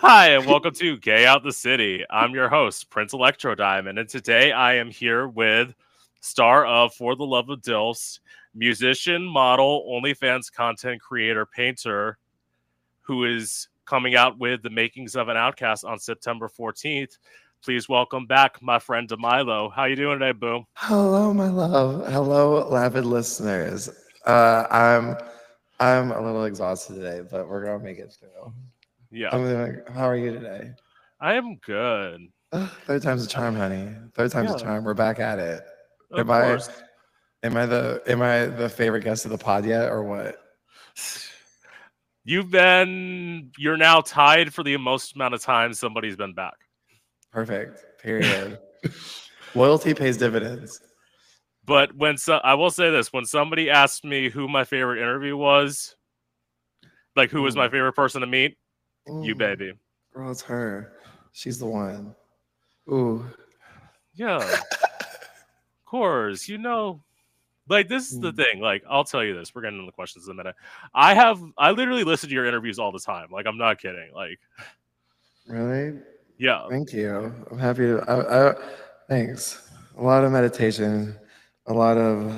Hi, and welcome to Gay Out the City. I'm your host, Prince Electro Diamond, and today I am here with star of For the Love of Dills, musician, model, OnlyFans content creator, painter, who is coming out with The Makings of an Outcast on September 14th. Please welcome back my friend Demilo. How you doing today, Boom? Hello, my love. Hello, Lavid listeners. I'm a little exhausted today, but we're gonna make it through. Yeah. How are you today? I am good. Third time's a charm, honey. Third time's a charm. We're back at it. Am I the favorite guest of the pod yet, or what? You're now tied for the most amount of time somebody's been back. Perfect. Period. Loyalty pays dividends. But I will say this, when somebody asked me who my favorite interview was, like who was my favorite person to meet, you baby. Girl, it's her. She's the one. Ooh. Yeah. Of course. You know, like this is the thing. Like, I'll tell you this. We're getting into the questions in a minute. I literally listen to your interviews all the time. Like, I'm not kidding. Like, really? Yeah. Thank you. I'm happy to, thanks. A lot of meditation. A lot of,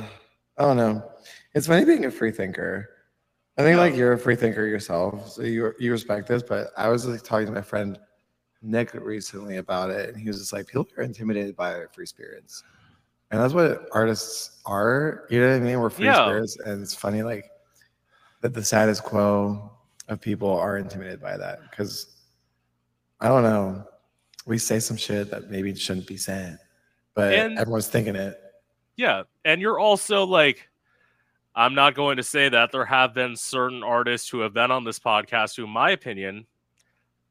I don't know. It's funny being a free thinker. I think like you're a free thinker yourself, so you respect this. But I was like talking to my friend Nick recently about it, and he was just like, people are intimidated by free spirits, and that's what artists are. You know what I mean? We're free spirits, and it's funny like that the status quo of people are intimidated by that because I don't know. We say some shit that maybe shouldn't be said, but everyone's thinking it. Yeah, and you're also like, I'm not going to say that. There have been certain artists who have been on this podcast who, in my opinion,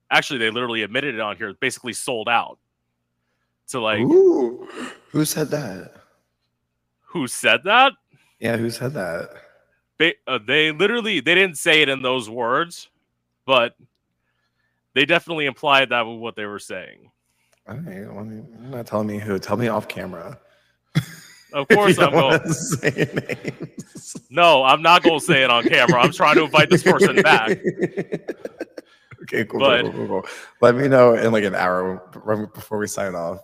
actually, they literally admitted it on here, basically sold out. So like, ooh, who said that? Who said that? Yeah, who said that? They literally, they didn't say it in those words, but they definitely implied that with what they were saying. All right, well, you're not telling me who. Tell me off camera. Of course I'm going to say names. No, I'm not going to say it on camera. I'm trying to invite this person back. Okay, cool, but, cool. Let me know in like an hour before we sign off.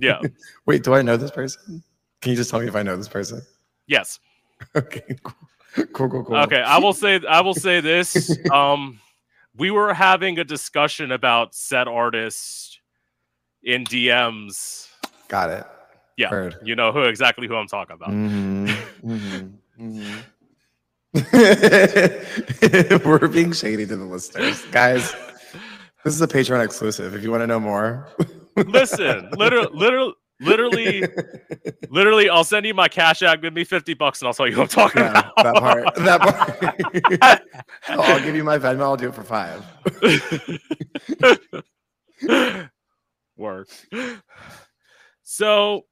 Yeah. Wait, do I know this person? Can you just tell me if I know this person? Yes. Okay, cool. Okay, I will say this. We were having a discussion about said artist in DMs. Got it. Yeah, heard. You know who I'm talking about. We're being shady to the listeners. Guys, this is a Patreon exclusive. If you want to know more. Listen, literally, I'll send you my Cash App. Give me $50 and I'll tell you who I'm talking about. That part. I'll give you my Venmo. I'll do it for $5. Work. So...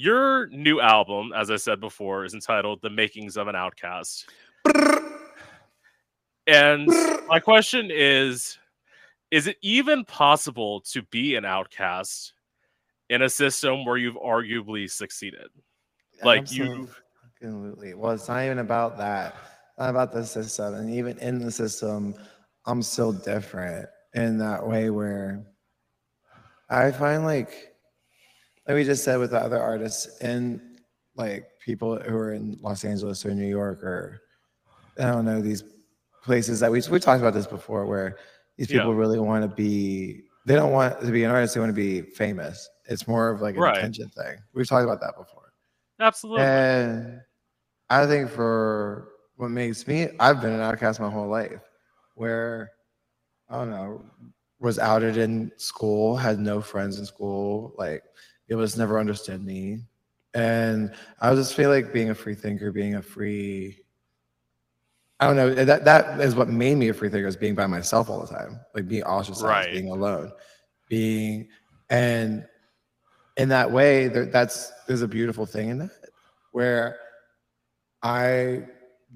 your new album, as I said before, is entitled The Makings of an Outcast. And my question is it even possible to be an outcast in a system where you've arguably succeeded? Like, absolutely. Well, it's not even about that. It's not about the system. And even in the system, I'm still different in that way where I find like we just said with the other artists and like people who are in Los Angeles or New York or I don't know, these places that we talked about this before where these people really want to be, they don't want to be an artist, they want to be famous. It's more of like an attention thing. We've talked about that before. Absolutely. And I think for what makes me, I've been an outcast my whole life where, I don't know, was outed in school, had no friends in school, like, it was never understood me. And I just feel like being a free thinker, I don't know, that is what made me a free thinker is being by myself all the time, like being ostracized, being alone, and in that way, there's a beautiful thing in that where I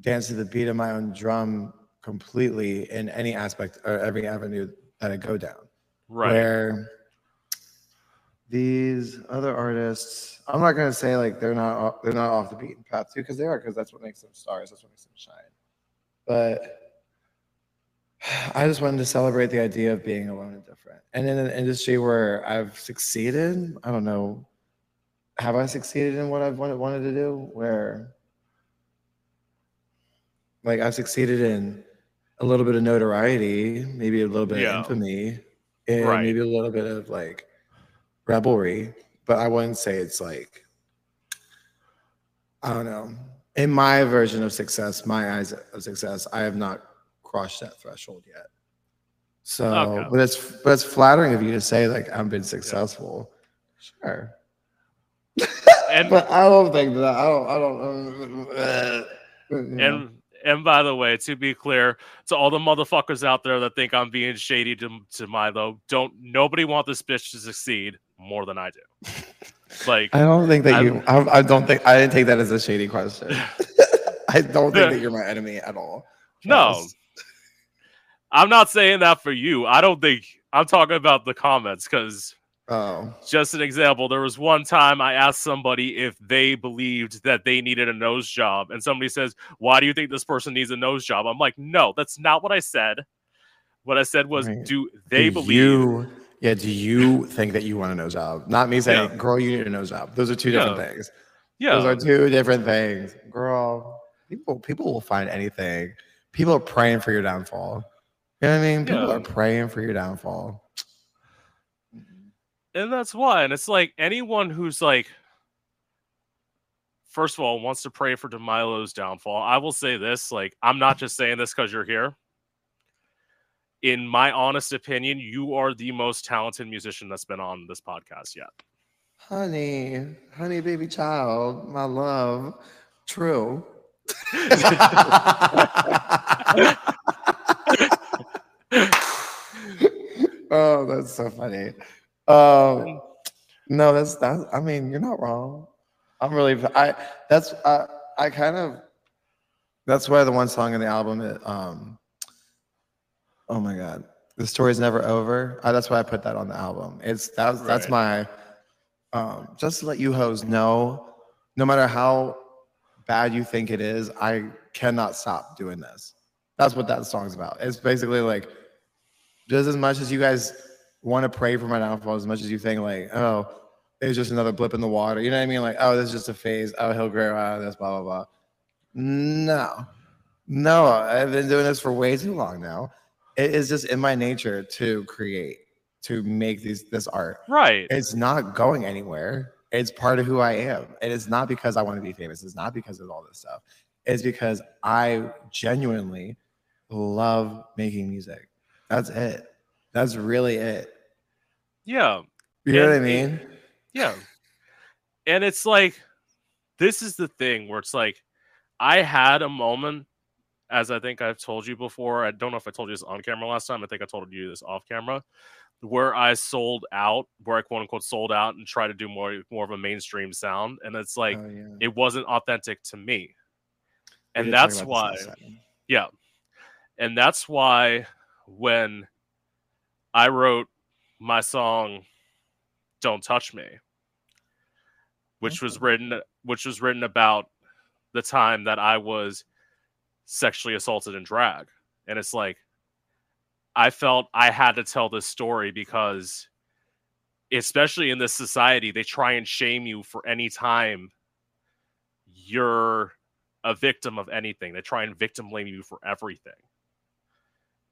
dance to the beat of my own drum completely in any aspect or every avenue that I go down. Right. Where these other artists, I'm not gonna say like they're not off the beaten path too, because they are, because that's what makes them stars, that's what makes them shine. But I just wanted to celebrate the idea of being alone and different. And in an industry where I've succeeded, I don't know, have I succeeded in what I've wanted to do? Where, like, I've succeeded in a little bit of notoriety, maybe a little bit of infamy, and maybe a little bit of, like, revelry. But I wouldn't say it's, like, I don't know. In my version of success, my eyes of success, I have not crossed that threshold yet. So, okay. but it's flattering of you to say, like, I've been successful. Yeah. Sure. And, but I don't think that. I don't. And by the way, to be clear, to all the motherfuckers out there that think I'm being shady to Milo, nobody want this bitch to succeed more than I do. Like, I don't think that I didn't take that as a shady question. I don't think that you're my enemy at all. No, I'm not saying that for you. I don't think I'm talking about the comments because. Oh. Just an example. There was one time I asked somebody if they believed that they needed a nose job, and somebody says, "Why do you think this person needs a nose job?" I'm like, "No, that's not what I said. What I said was, do they believe? Do you think that you want a nose job? Not me saying, girl, you need a nose job. Those are two different things. Yeah, those are two different things, girl. People will find anything. People are praying for your downfall. You know what I mean? People are praying for your downfall." And that's why. And it's like anyone who's like, first of all, wants to pray for DeMilo's downfall. I will say this, like, I'm not just saying this because you're here. In my honest opinion, you are the most talented musician that's been on this podcast yet. Honey, baby child, my love. True. Oh, that's so funny. No, that's I mean, you're not wrong. That's why the one song in the album, oh my God, The Story's Never Over. That's why I put that on the album. That's my, just to let you hoes know, no matter how bad you think it is, I cannot stop doing this. That's what that song's about. It's basically like, just as much as you guys want to pray for my downfall, as much as you think, like, oh, it's just another blip in the water. You know what I mean? Like, oh, this is just a phase. Oh, he'll grow out of this, blah, blah, blah. No, I've been doing this for way too long now. It is just in my nature to create, to make this art. Right. It's not going anywhere. It's part of who I am. And it's not because I want to be famous. It's not because of all this stuff. It's because I genuinely love making music. That's it. That's really it. Yeah. You know what I mean? Yeah. And it's like, this is the thing where it's like, I had a moment, as I think I've told you before. I don't know if I told you this on camera last time. I think I told you this off camera, where I sold out, where I quote unquote sold out and tried to do more of a mainstream sound. And it's like, it wasn't authentic to me. And that's why. Yeah. And that's why when I wrote my song Don't Touch Me, which was written about the time that I was sexually assaulted in drag. And it's like, I felt I had to tell this story because, especially in this society, they try and shame you for any time you're a victim of anything. They try and victim blame you for everything.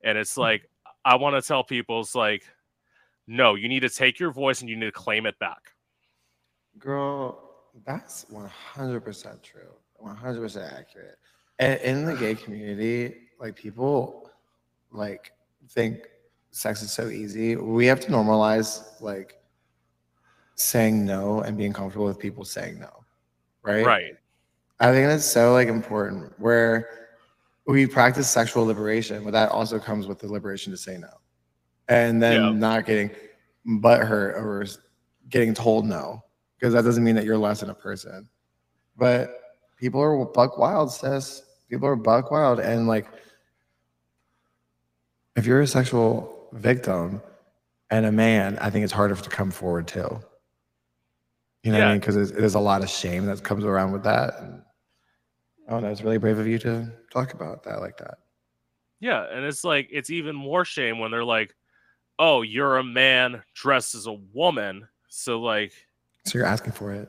And it's like, I want to tell people, it's like, no, you need to take your voice and you need to claim it back. Girl, that's 100% true. 100% accurate. And in the gay community, like, people, like, think sex is so easy. We have to normalize, like, saying no and being comfortable with people saying no. Right? Right. I think that's so, like, important, where we practice sexual liberation, but that also comes with the liberation to say no. And then not getting butthurt over getting told no, because that doesn't mean that you're less than a person. But people are buck wild, sis. People are buck wild. And, like, if you're a sexual victim and a man, I think it's harder to come forward too. You know what I mean? Because there's a lot of shame that comes around with that. And, oh, no, it's really brave of you to talk about that like that. Yeah, and it's like, it's even more shame when they're like, oh, you're a man dressed as a woman, so like... So you're asking for it.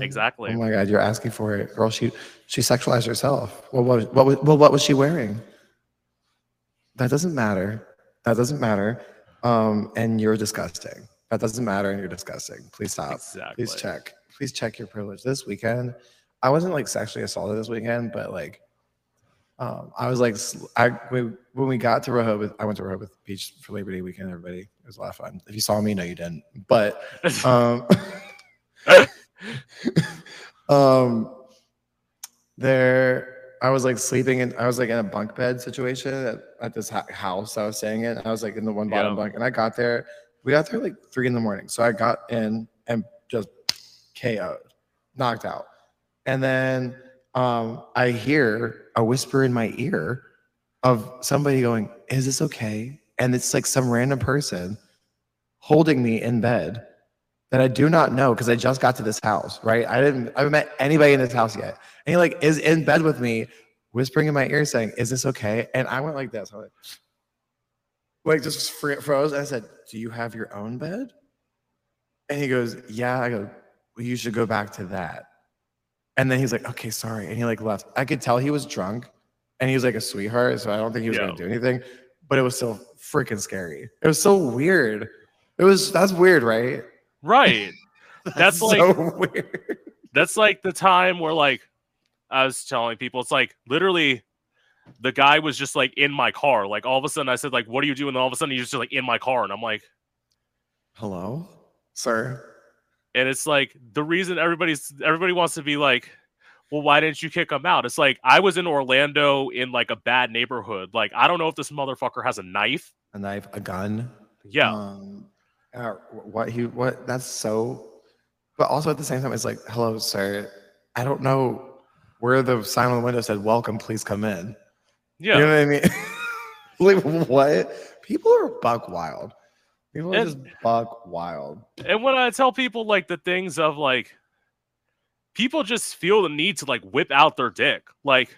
Exactly. Oh my God, you're asking for it. Girl, she sexualized herself. Well, what was she wearing? That doesn't matter. That doesn't matter. And you're disgusting. That doesn't matter, and you're disgusting. Please stop. Exactly. Please check. Please check your privilege. This weekend, I wasn't like sexually assaulted this weekend, but like... I was like, when we got to Rehoboth, I went to Rehoboth Beach for Labor Day weekend, everybody. It was a lot of fun. If you saw me, no, you didn't. But I was like sleeping and I was like in a bunk bed situation at this house I was staying in. I was like in the one bottom bunk, and we got there like 3 in the morning. So I got in and just KO'd, knocked out. And then I hear a whisper in my ear of somebody going, is this okay? And it's like some random person holding me in bed that I do not know, because I just got to this house, right? I haven't met anybody in this house yet. And he like is in bed with me, whispering in my ear saying, is this okay? And I went like this. I went like just froze. I said, do you have your own bed? And he goes, yeah. I go, well, you should go back to that. And then he's like, okay, sorry. And he like left. I could tell he was drunk and he was like a sweetheart. So I don't think he was going to do anything, but it was still freaking scary. It was so weird. That's weird, right? Right. That's like, so weird. That's like the time where like I was telling people, it's like literally the guy was just like in my car. Like all of a sudden I said like, what are you doing? And all of a sudden he's just like in my car. And I'm like, hello, sir. And it's like the reason everybody wants to be like, well, why didn't you kick him out? It's like, I was in Orlando in like a bad neighborhood. Like, I don't know if this motherfucker has a knife, a gun. Yeah. That's so, but also at the same time, it's like, hello, sir. I don't know where the sign on the window said, welcome, please come in. Yeah. You know what I mean? Like, what? People are buck wild. People are just buck wild. And when I tell people like the things of like, people just feel the need to like whip out their dick. Like,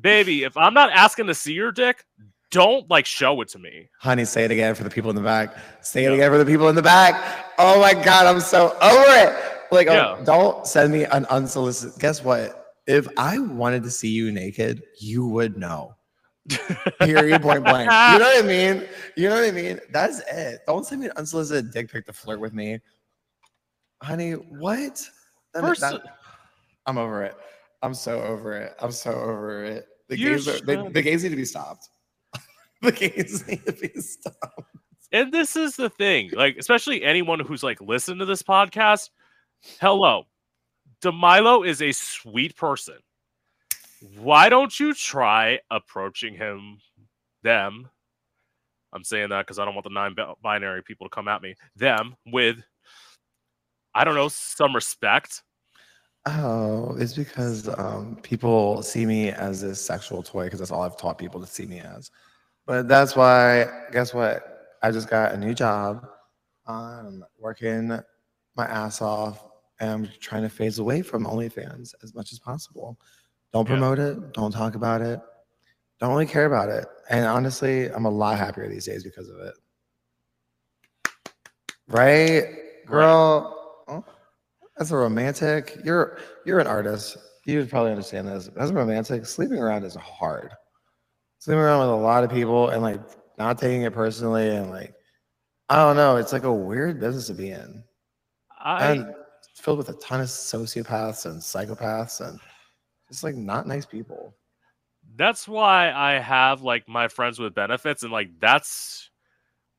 baby, if I'm not asking to see your dick, don't like show it to me. Honey, say it again for the people in the back. Say it again for the people in the back. Oh my God, I'm so over it. Like, don't send me an unsolicited. Guess what? If I wanted to see you naked, you would know. Period, point blank. You know what I mean? You know what I mean? That's it. Don't send me an unsolicited dick pic to flirt with me, honey. What? I'm over it. I'm so over it. I'm so over it. The gays need to be stopped. The gays need to be stopped. And this is the thing, like especially anyone who's like listened to this podcast. Hello, Demilo is a sweet person. Why don't you try approaching them? I'm saying that because I don't want the non-binary people to come at me. Them with, I don't know, some respect. Oh, it's because people see me as this sexual toy because that's all I've taught people to see me as. But that's why, guess what? I just got a new job. I'm working my ass off, and I'm trying to phase away from OnlyFans as much as possible. Don't promote it. Don't talk about it. Don't really care about it. And honestly, I'm a lot happier these days because of it. Right, girl? Right. Oh, that's a romantic. You're an artist. You would probably understand this. As a romantic, sleeping around is hard. Sleeping around with a lot of people and like not taking it personally and like, I don't know. It's like a weird business to be in. And it's filled with a ton of sociopaths and psychopaths and it's like not nice people. That's why I have like my friends with benefits, and like that's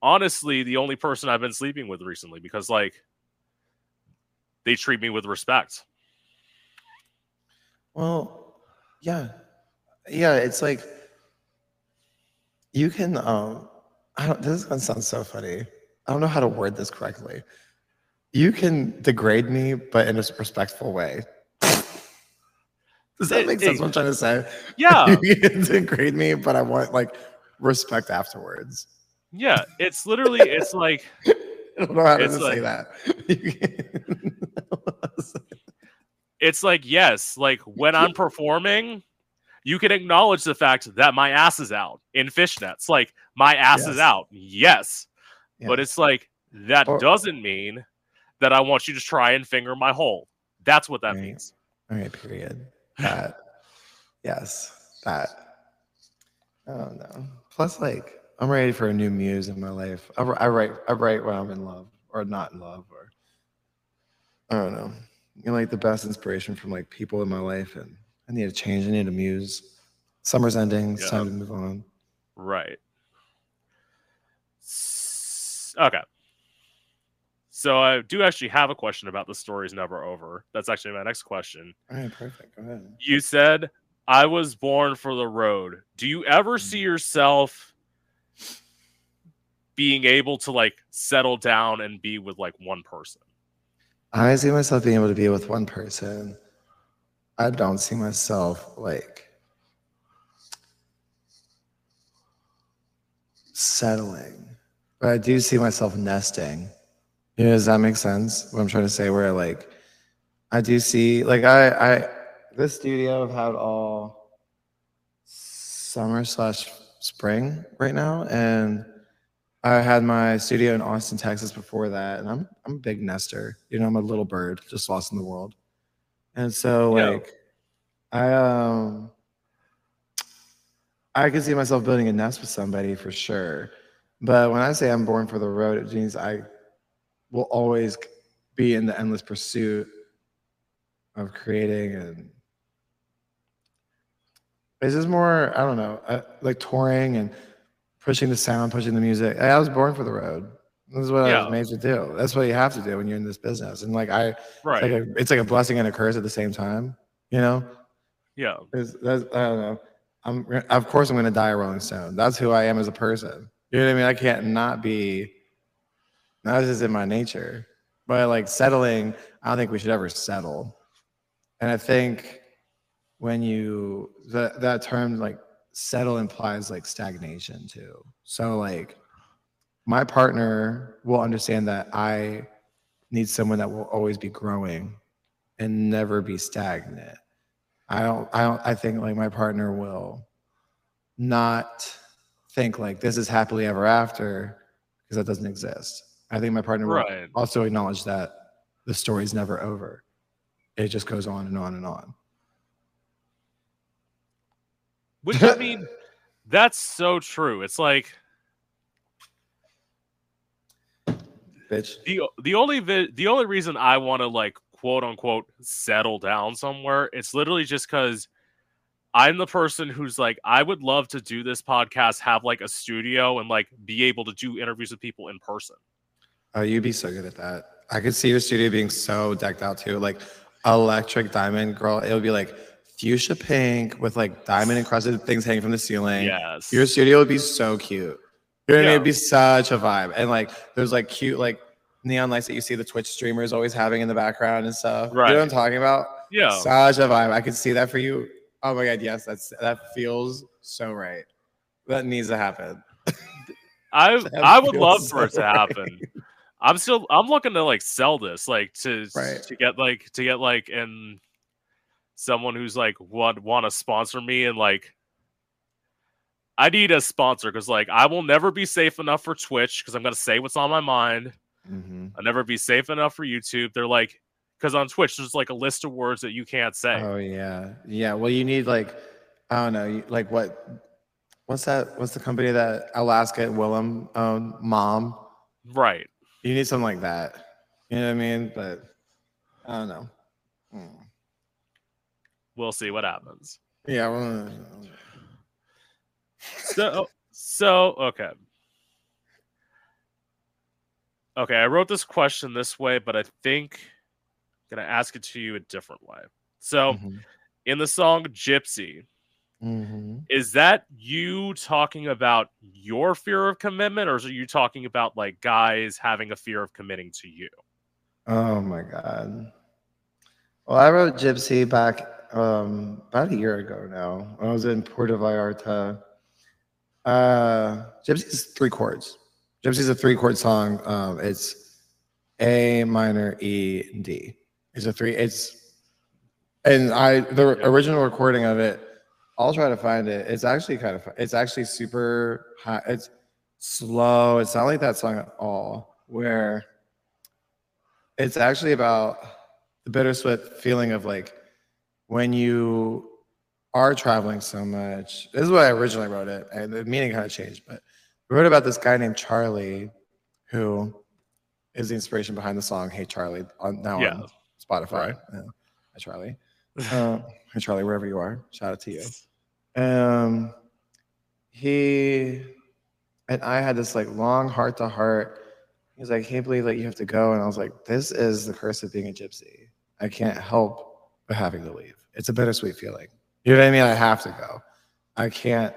honestly the only person I've been sleeping with recently, because like they treat me with respect. Well, yeah. It's like you can. This is gonna sound so funny. I don't know how to word this correctly. You can degrade me, but in a respectful way. Does that make sense? What I'm trying to say. Yeah, you can degrade me, but I want like respect afterwards. Yeah, it's literally, it's like I don't know how to say that. It's like yes, like when I'm performing, you can acknowledge the fact that my ass is out in fishnets. Like, my ass is out. Yes. Yeah. But it's like, that doesn't mean that I want you to try and finger my hole. That's what that means. All right, period. That, yes, that. Oh, no. Plus, like, I'm ready for a new muse in my life. I write when I'm in love or not in love, or I don't know. You know, like the best inspiration from like people in my life, and I need a change. I need a muse. Summer's ending. It's time to move on. Right. Okay. So I do actually have a question about The Story's Never Over. That's actually my next question. All right, perfect. Go ahead. You said, I was born for the road. Do you ever see yourself being able to like settle down and be with like one person? I see myself being able to be with one person. I don't see myself like settling, but I do see myself nesting. You know, does that make sense? What I'm trying to say, where like, I do see, like, I this studio I've had all summer / spring right now, and I had my studio in Austin, Texas before that, and I'm a big nester. You know, I'm a little bird just lost in the world, and so like, I can see myself building a nest with somebody for sure. But when I say I'm born for the road, it means I will always be in the endless pursuit of creating. And this is more, I don't know, like touring and pushing the sound, pushing the music. I was born for the road. This is what I was made to do. That's what you have to do when you're in this business. And like, it's like a blessing and a curse at the same time, you know? Yeah. That's, I don't know. Of course I'm going to die a Rolling Stone. That's who I am as a person. You know what I mean? I can't not be. That's just in my nature. But like settling, I don't think we should ever settle. And I think when you, that term like settle implies like stagnation too. So like my partner will understand that I need someone that will always be growing and never be stagnant. I think like my partner will not think like this is happily ever after, because that doesn't exist. I think my partner will also acknowledge that the story's never over. It just goes on and on and on. Which, I mean, that's so true. It's like, bitch. The only reason I want to like quote unquote settle down somewhere, it's literally just because I'm the person who's like, I would love to do this podcast, have like a studio, and like be able to do interviews with people in person. Oh, you'd be so good at that. I could see your studio being so decked out too. Like electric diamond, girl. It would be like fuchsia pink with like diamond encrusted things hanging from the ceiling. Yes. Your studio would be so cute. You know what I mean? It'd be such a vibe. And like there's like cute like neon lights that you see the Twitch streamers always having in the background and stuff. Right. You know what I'm talking about? Yeah. Such a vibe. I could see that for you. Oh my God. Yes. That feels so right. That needs to happen. I would love for it to happen. I'm looking to like sell this, like to get and someone who's like would want to sponsor me, and like I need a sponsor, because like I will never be safe enough for Twitch, because I'm gonna say what's on my mind. Mm-hmm. I'll never be safe enough for YouTube. They're like, because on Twitch there's like a list of words that you can't say. Oh yeah, yeah. Well, you need like, I don't know, like what's that? What's the company that Alaska and Willem own? Mom. Right. You need something like that. You know what I mean? But I don't know. We'll see what happens. Yeah. Well, so okay. Okay, I wrote this question this way, but I think I'm going to ask it to you a different way. So in the song Gypsy, is that you talking about your fear of commitment, or are you talking about like guys having a fear of committing to you? Oh my God. Well, I wrote Gypsy back about a year ago now, when I was in Puerto Vallarta. Gypsy's three chords. Gypsy's a three-chord song. It's A minor, E, and D. It's a three. It's, and I the original recording of it. I'll try to find it. It's actually kind of fun. It's actually super high. It's slow. It's not like that song at all, where it's actually about the bittersweet feeling of like when you are traveling so much. This is what I originally wrote it, and the meaning kind of changed, but I wrote about this guy named Charlie, who is the inspiration behind the song Hey Charlie, on now on Spotify. Right. Yeah. Hi Charlie. Hey Charlie, wherever you are, shout out to you. He and I had this like long heart to heart. He was like, I can't believe that you have to go. And I was like, this is the curse of being a gypsy. I can't help but having to leave. It's a bittersweet feeling. You know what I mean? I have to go. I can't.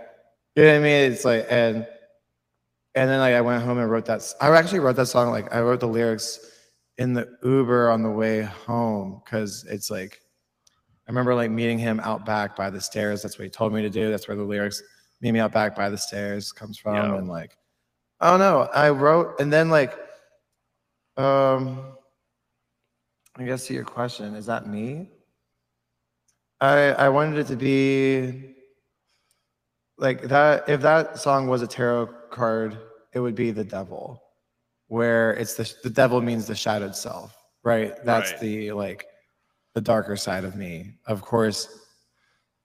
You know what I mean? It's like, and then like I went home and wrote that. I actually wrote that song. Like I wrote the lyrics in the Uber on the way home, because it's like, I remember like meeting him out back by the stairs. That's what he told me to do. That's where the lyrics "Meet me out back by the stairs" comes from. Yeah. And like, oh no, I wrote, and then like, I guess to your question, is that me? I wanted it to be like that. If that song was a tarot card, it would be the devil, where it's the devil means the shadowed self, right? That's right. The like, the darker side of me. Of course,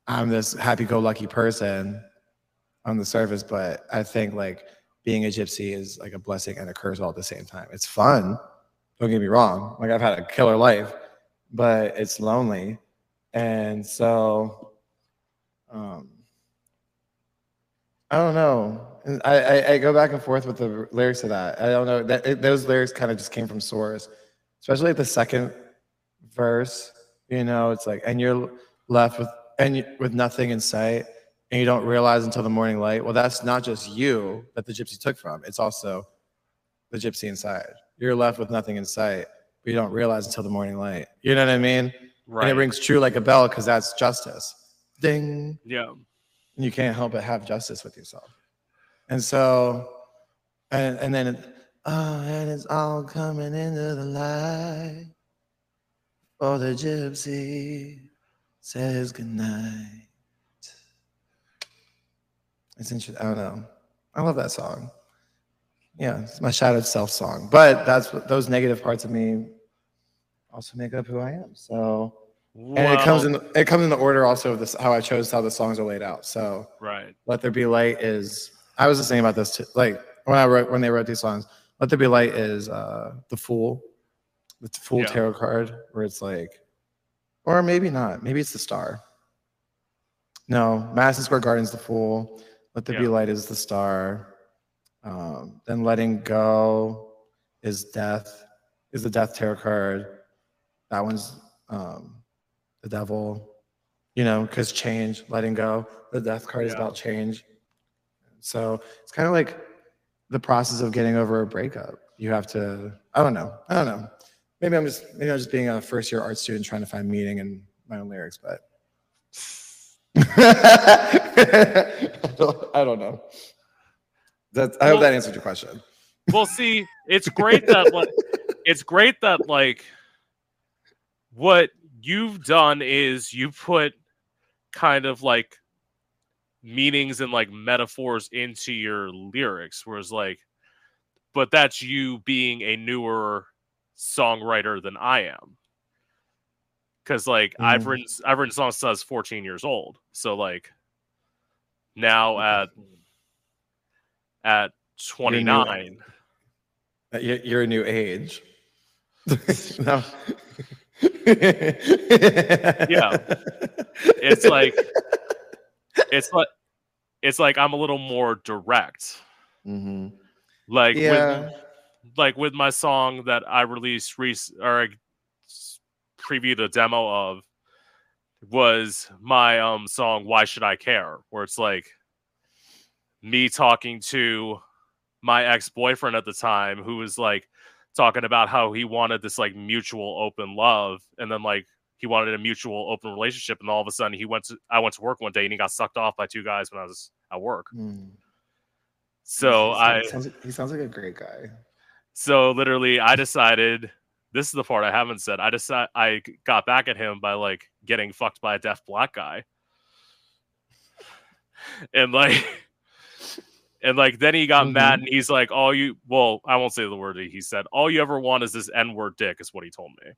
I'm this happy-go-lucky person on the surface, but I think like being a gypsy is like a blessing and a curse all at the same time. It's fun, don't get me wrong. Like I've had a killer life, but it's lonely. And so, I don't know. I go back and forth with the lyrics of that. I don't know, those lyrics kind of just came from source, especially at the second verse. You know, it's like, and you're left with nothing in sight, and you don't realize until the morning light. Well, that's not just you that the gypsy took from. It's also the gypsy inside. You're left with nothing in sight, but you don't realize until the morning light. You know what I mean? Right. And it rings true like a bell, because that's justice. Ding. Yeah. And you can't help but have justice with yourself. And so, and then, and it's all coming into the light. Oh, the gypsy says goodnight. It's interesting. I don't know. I love that song. Yeah, it's my shadowed self song. But that's what, those negative parts of me also make up who I am. So, wow. And it comes in the order also of this, how I chose how the songs are laid out. So, right. Let There Be Light is. I was just thinking about this too. Like when they wrote these songs, Let There Be Light is the Fool. It's a full tarot card, where it's like, or maybe not. Maybe it's the star. No, Madison Square Garden's the Fool. Let There Be Light is the star. Then Letting Go is the death tarot card. That one's the devil, you know, because change, letting go. The death card is about change. So it's kind of like the process of getting over a breakup. You have to, I don't know. Maybe I'm just being a first year art student trying to find meaning in my own lyrics, but I don't know. I hope that answered your question. Well, see, it's great that like, what you've done is you put kind of like meanings and like metaphors into your lyrics, whereas like, but that's you being a newer songwriter than I am, because like I've written songs since I was 14 years old. So like now at 29, you're a new age. No. Yeah, it's like I'm a little more direct. Mm-hmm. Like with my song that I released or I previewed a demo of, was my song Why Should I Care, where it's like me talking to my ex-boyfriend at the time, who was like talking about how he wanted this like mutual open love, and then like he wanted a mutual open relationship, and all of a sudden I went to work one day and he got sucked off by two guys when I was at work. So he sounds like a great guy. So literally I decided, this is the part I haven't said, I got back at him by like getting fucked by a deaf black guy. And like, then he got mad, and he's like, all you, well, I won't say the word he said, all you ever want is this N-word dick, is what he told me.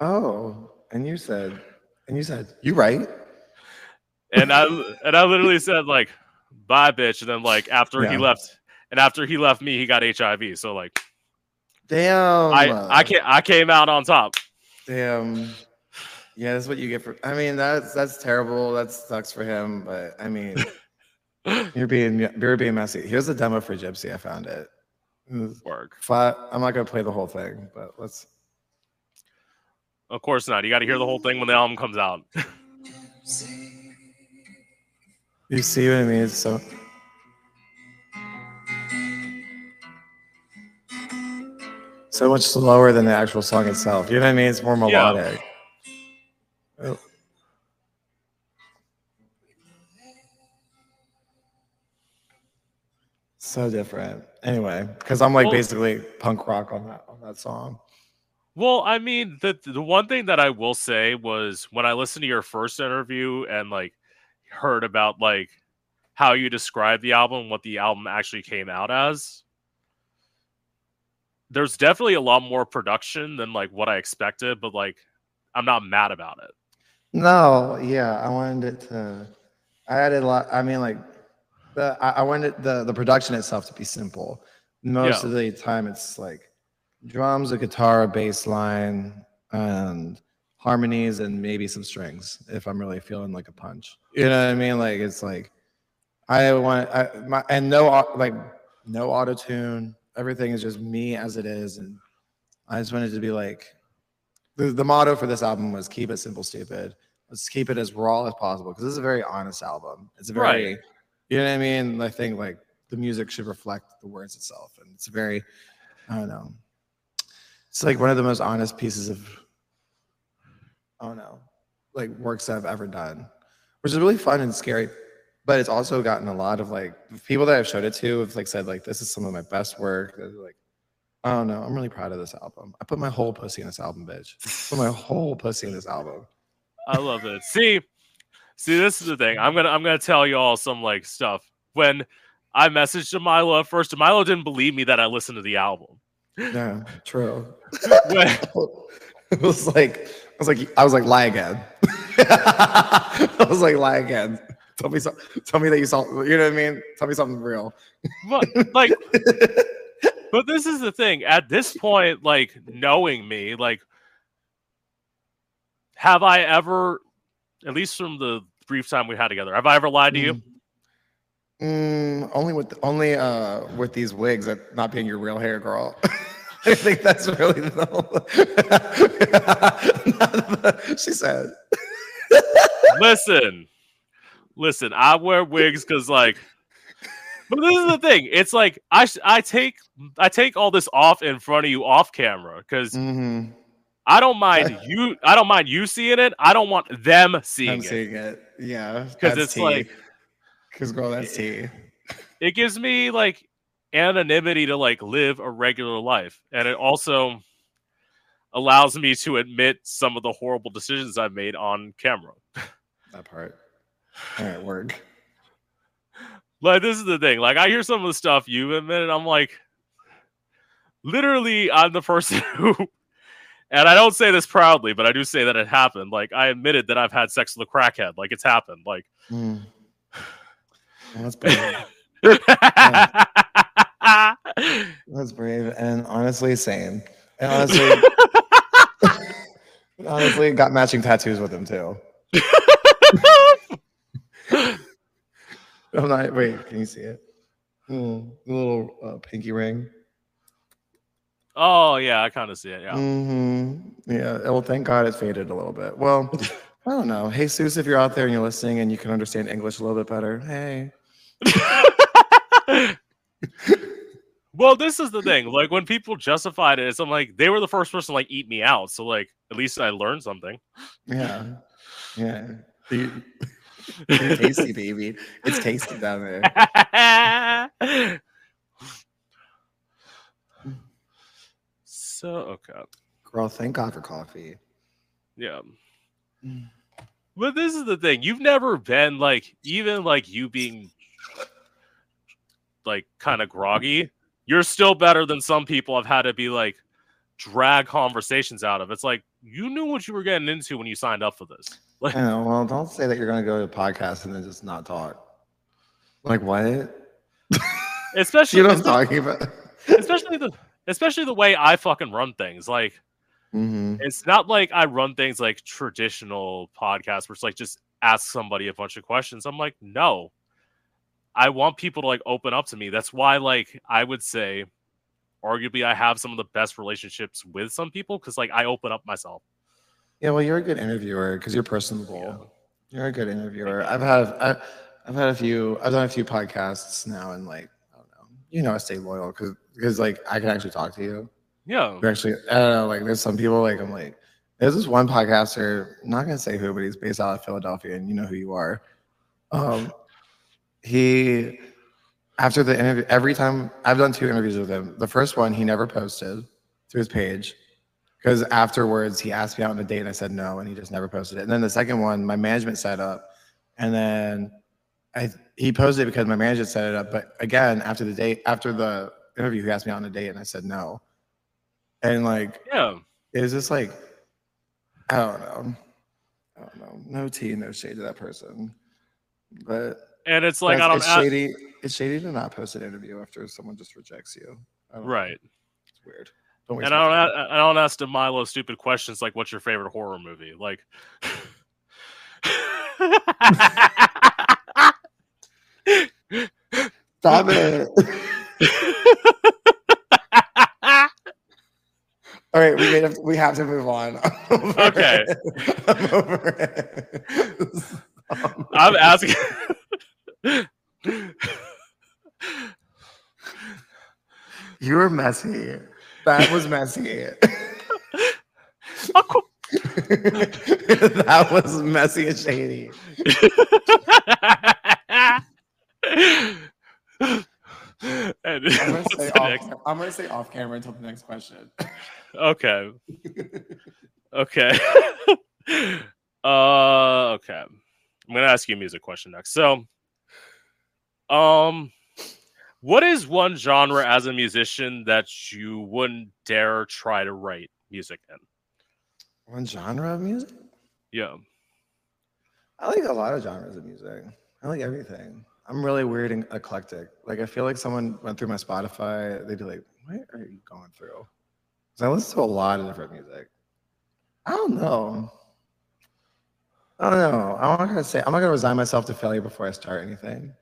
Oh, and you said, you right. And I literally said, like, bye, bitch. And then, like, after he left, and after he left me, he got HIV. So, like, damn, I came out on top. Damn. Yeah, that's what you get for, I mean, that's terrible. That sucks for him, but I mean, you're being messy. Here's a demo for Gypsy. I found it. I'm not gonna play the whole thing, but let's. Of course not. You got to hear the whole thing when the album comes out. You see what I mean? So. So much slower than the actual song itself. You know what I mean? It's more melodic. Yeah. Oh. So different. Anyway, because I'm like basically punk rock on that song. Well, I mean, the one thing that I will say was when I listened to your first interview and like heard about like how you described the album, what the album actually came out as, there's definitely a lot more production than like what I expected, but like I'm not mad about it. No, yeah, I wanted it to. I added a lot. I mean, like I wanted the production itself to be simple. Most of the time, it's like drums, a guitar, a bass line, and harmonies, and maybe some strings if I'm really feeling like a punch. You know what I mean? Like it's like no auto tune. Everything is just me as it is, and I just wanted to be like the motto for this album was keep it simple, stupid. Let's keep it as raw as possible because this is a very honest album. It's a very, you know what I mean? I think like the music should reflect the words itself, and it's very, I don't know. It's like one of the most honest pieces of, like works I've ever done, which is really fun and scary, but it's also gotten a lot of like people that I've showed it to have like said like, this is some of my best work. They're like, I don't know, I'm really proud of this album. I put my whole pussy in this album, bitch. I put my whole pussy in this album. I love it. See, this is the thing. I'm gonna tell you all some like stuff. When I messaged Demilo at first, Demilo didn't believe me that I listened to the album. Yeah, true. I was like, lie again. I was like, lie again. Tell me that you saw. You know what I mean? Tell me something real. But this is the thing. At this point, like knowing me, like, have I ever, at least from the brief time we had together, have I ever lied to you? Only with these wigs that not being your real hair, girl. I think that's really the whole she said. Listen, I wear wigs because like, but this is the thing. It's like I take all this off in front of you off camera because I don't mind you. I don't mind you seeing it. I don't want them seeing it. Yeah, because it's tea. Like. Because, girl, that's tea. It gives me, like, anonymity to, like, live a regular life. And it also allows me to admit some of the horrible decisions I've made on camera. That part. All right, word. Like, this is the thing. Like, I hear some of the stuff you've admitted. I'm like, literally, I'm the person who... And I don't say this proudly, but I do say that it happened. Like, I admitted that I've had sex with a crackhead. Like, it's happened. Like... Well, that's brave. Yeah. That's brave and honestly sane. And honestly got matching tattoos with him too. Wait, can you see it? A little pinky ring. Oh yeah, I kind of see it. Yeah. Yeah. Well, thank God it faded a little bit. Well, I don't know. Hey, Suze, if you're out there and you're listening and you can understand English a little bit better, hey. Well, this is the thing. Like, when people justified it, I'm like, they were the first person to, like, eat me out. So, like, at least I learned something. Yeah. Yeah. It's tasty, baby. It's tasty down there. So, okay. Girl, thank God for coffee. Yeah. But this is the thing. You've never been like, even like you being like kind of groggy, you're still better than some people I've had to be like drag conversations out of. It's like, you knew what you were getting into when you signed up for this. Like, I know, well, don't say that you're going to go to a podcast and then just not talk. Like, what? Especially, you know what I'm talking about. especially the way I fucking run things. Like, it's not like I run things like traditional podcasts where it's like just ask somebody a bunch of questions. I'm like, no, I want people to like open up to me. That's why, like, I would say arguably I have some of the best relationships with some people because like I open up myself. Yeah, well, you're a good interviewer because you're personable. Yeah. You're a good interviewer. I've done a few podcasts now, and like, I don't know, you know, I stay loyal because like I can actually talk to you. Yeah. You're actually, I don't know, like there's some people like, I'm like, there's this one podcaster, I'm not gonna say who, but he's based out of Philadelphia, and you know who you are. He, after the interview, every time I've done 2 interviews with him, the first one he never posted to his page because afterwards he asked me out on a date and I said no, and he just never posted it. And then the second one, my management set up, and then he posted it because my manager set it up. But again, after the interview, he asked me out on a date and I said no. And like, yeah, it's just like, I don't know. No tea, no shade to that person. But and it's like, I don't know. It's shady to not post an interview after someone just rejects you. Right. It's weird. Don't waste time. I don't ask Demilo stupid questions like, "What's your favorite horror movie?" Like. Stop it. All right, we have to move on. Okay. I'm over it. I'm asking. You were messy. That was messy. That was messy and shady. I'm gonna say off camera until the next question. Okay. Okay. Okay. I'm gonna ask you a music question next. So, what is one genre as a musician that you wouldn't dare try to write music in? One genre of music? Yeah. I like a lot of genres of music. I like everything. I'm really weird and eclectic. Like, I feel like someone went through my Spotify. They'd be like, what are you going through? Because I listen to a lot of different music. I don't know. I'm not going to resign myself to failure before I start anything.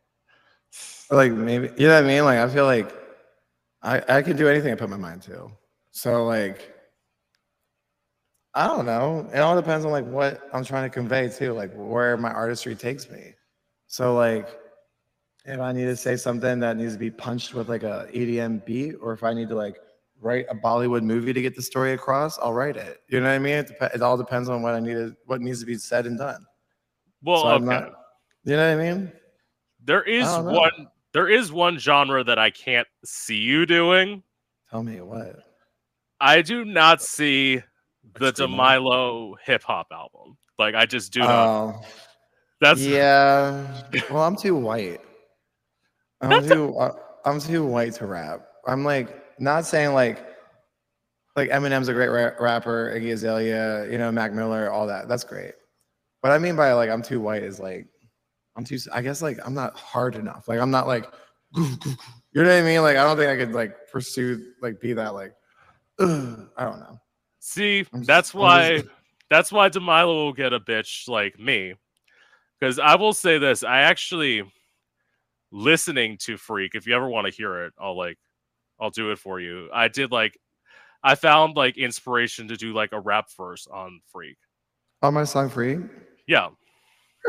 Or like, maybe, you know what I mean? Like, I feel like I can do anything I put my mind to. So, like, I don't know. It all depends on, like, what I'm trying to convey, too. Like, where my artistry takes me. So, like, if I need to say something that needs to be punched with like a EDM beat, or if I need to like write a Bollywood movie to get the story across, I'll write it. You know what I mean? It all depends on what needs to be said and done. Well, so okay. You know what I mean? There is one genre that I can't see you doing. Tell me what. I do not see the DeMilo hip hop album. Like, I just do not. That's... Yeah. Well, I'm too white. I'm too white to rap. I'm like, not saying like Eminem's a great rapper, Iggy Azalea, you know, Mac Miller, all that. That's great. What I mean by like I'm too white is like I guess like I'm not hard enough. Like I'm not like, you know what I mean? Like I don't think I could like pursue like be that like, I don't know. See, that's why DeMilo will get a bitch like me, because I will say this. I actually. Listening to Freak, if you ever want to hear it, I'll do it for you. I found like inspiration to do like a rap verse on Freak. On my song Freak? Yeah.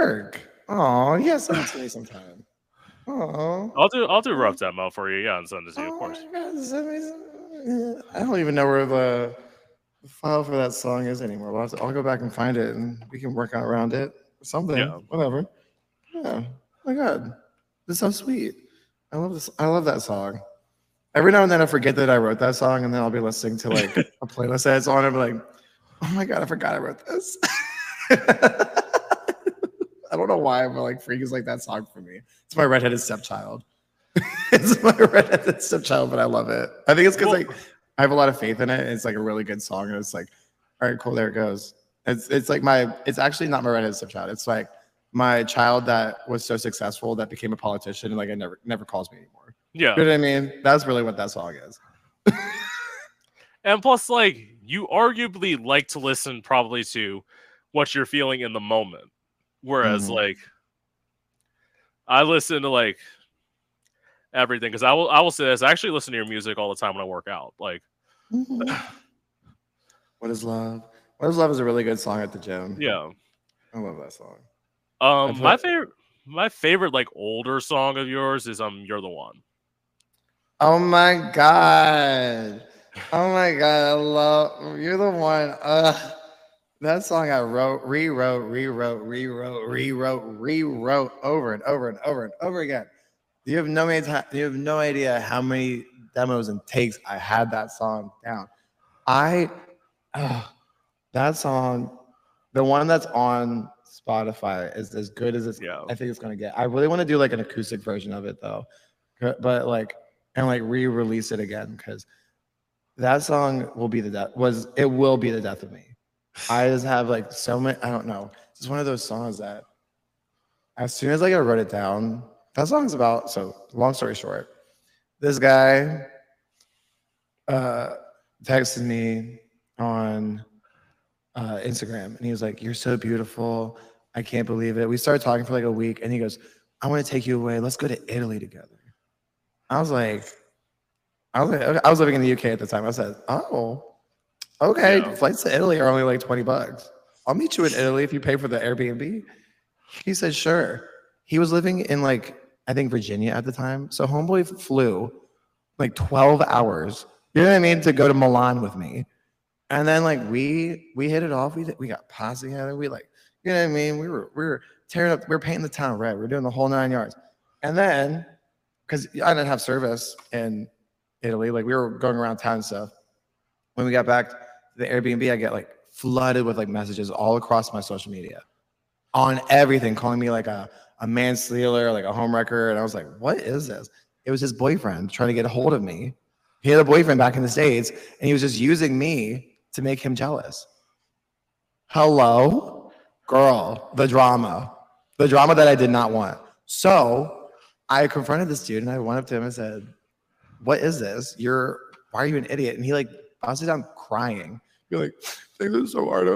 Erg. Oh, yeah, send it to me sometime. Oh. I'll do a rough demo for you, yeah, and send it to you, of course. God, I don't even know where the file for that song is anymore. I'll go back and find it, and we can work out around it. Something. Yeah. Whatever. Yeah. Oh my god. It's so sweet. I love this. I love that song. Every now and then I forget that I wrote that song, and then I'll be listening to like a playlist that's on. I'm like, oh my god, I forgot I wrote this. I don't know why, but like Freak is like that song for me. It's my redheaded stepchild. It's my redheaded stepchild, but I love it. I think it's because like I have a lot of faith in it. And it's like a really good song, and it's like, all right, cool, there it goes. It's like it's actually not my redheaded stepchild. It's like my child that was so successful that became a politician and like it never calls me anymore. Yeah, you know what I mean? That's really what that song is. And plus, like, you arguably like to listen probably to what you're feeling in the moment. Whereas, like, I listen to, like, everything. Because I will say this. I actually listen to your music all the time when I work out. Like, What Is Love? What Is Love is a really good song at the gym. Yeah. I love that song. My favorite, like, older song of yours is You're the One. Oh, my God. Oh my God, I love You're the One. That song I wrote, rewrote over and over and over and over again. You have no idea how many demos and takes I had that song down. That song, the one that's on Spotify, is as good as I think it's gonna get. I really want to do like an acoustic version of it though, but like and like re-release it again because. That song will be the death of me. I just have like so many, I don't know. It's one of those songs that as soon as like I wrote it down, that song's about, so long story short, this guy texted me on Instagram and he was like, "You're so beautiful. I can't believe it." We started talking for like a week and he goes, "I want to take you away. Let's go to Italy together." I was living in the UK at the time. I said, "Oh, okay. Yeah. Flights to Italy are only like $20. I'll meet you in Italy if you pay for the Airbnb." He said, "Sure." He was living in like I think Virginia at the time, so homeboy flew like 12 hours. You know what I mean? To go to Milan with me, and then like we hit it off. We got pasta together. We like you know what I mean? We were tearing up. We were painting the town red. We were doing the whole nine yards. And then because I didn't have service and Italy, like we were going around town and stuff. When we got back to the Airbnb, I get like flooded with like messages all across my social media on everything, calling me like a manslayer, like a homewrecker. And I was like, what is this? It was his boyfriend trying to get a hold of me. He had a boyfriend back in the States and he was just using me to make him jealous. Hello, girl, the drama that I did not want. So I confronted this dude and I went up to him and said, "What is this? Why are you an idiot?" And he like busted down crying. You're like, "Things are so hard."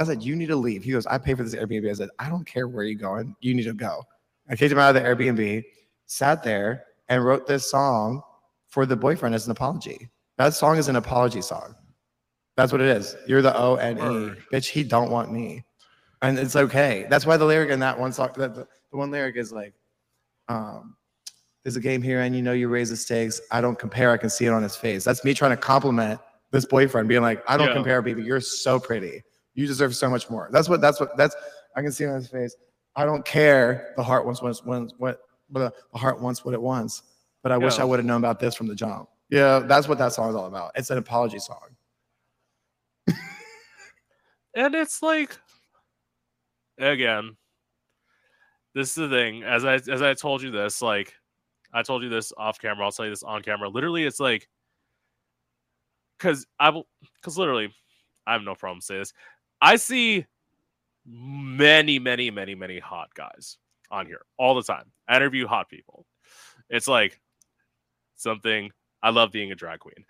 I said, "You need to leave." He goes, "I pay for this Airbnb." I said, "I don't care where you're going. You need to go." I kicked him out of the Airbnb, sat there, and wrote this song for the boyfriend as an apology. That song is an apology song. That's what it is. You're the O-N-E. Bitch, he don't want me. And it's okay. That's why the lyric in that one song, the one lyric is like, "There's a game here, and you know you raise the stakes. I don't compare. I can see it on his face." That's me trying to compliment this boyfriend, being like, "I don't compare, baby. You're so pretty. You deserve so much more." That's I can see it on his face. I don't care. The heart wants what it wants. But I wish I would have known about this from the jump. Yeah, that's what that song is all about. It's an apology song. And it's like, again, this is the thing. As I told you this, like. I told you this off camera. I'll tell you this on camera. Literally, it's like, because literally, I have no problem saying this. I see many, many, many, many hot guys on here all the time. I interview hot people. It's like something. I love being a drag queen.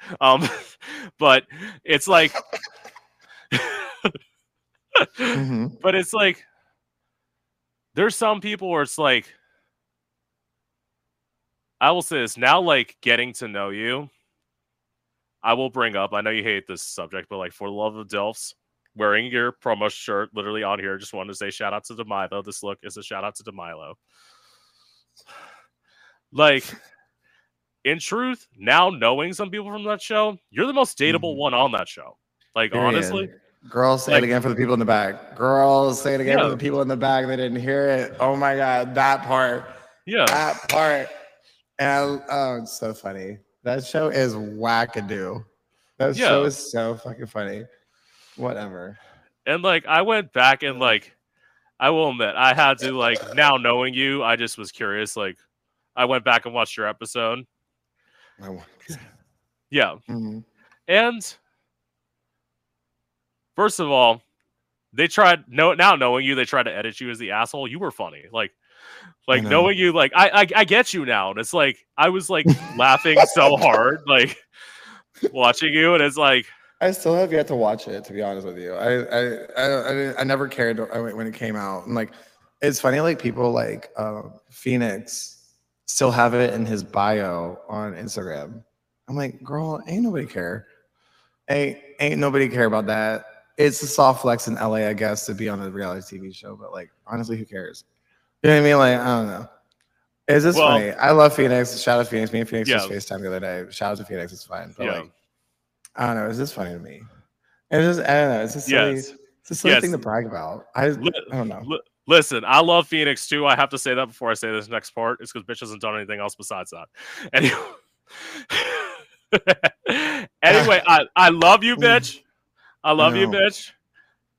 But it's like, but it's like, there's some people where it's like, I will say this now, like getting to know you, I will bring up, I know you hate this subject, but like For the Love of Dills, wearing your promo shirt literally on here. Just wanted to say shout out to Demilo. This look is a shout out to Demilo. Like, in truth, now knowing some people from that show, you're the most dateable one on that show. Like, period. Honestly. Girls, say it again for the people in the back. Girls, say it again for the people in the back that didn't hear it. Oh my God, that part. Yeah. That part. And it's so funny. That show is wackadoo. That show is so fucking funny. Whatever. And like, I went back and like, I will admit, I had to, like, now knowing you, I just was curious. Like, I went back and watched your episode. Yeah. Mm-hmm. And first of all, they tried, now knowing you, they tried to edit you as the asshole. You were funny. Like knowing you, like, I get you now. And it's like, I was like laughing so hard, like watching you. And it's like, I still have yet to watch it, to be honest with you. I never cared when it came out. And like, it's funny, like people like Phoenix still have it in his bio on Instagram. I'm like, girl, ain't nobody care. Ain't nobody care about that. It's a soft flex in LA, I guess, to be on a reality TV show. But like, honestly, who cares? You know what I mean? Like, I don't know. It's just funny. I love Phoenix. Shout out to Phoenix. Me and Phoenix just FaceTime the other day. Shout out to Phoenix. It's fine. But like, I don't know. It's just funny to me. It's just, I don't know. It's just silly, it's a silly thing to brag about. I don't know. Listen, I love Phoenix too. I have to say that before I say this next part. It's because bitch hasn't done anything else besides that. Anyway, I love you, bitch. I love you, bitch.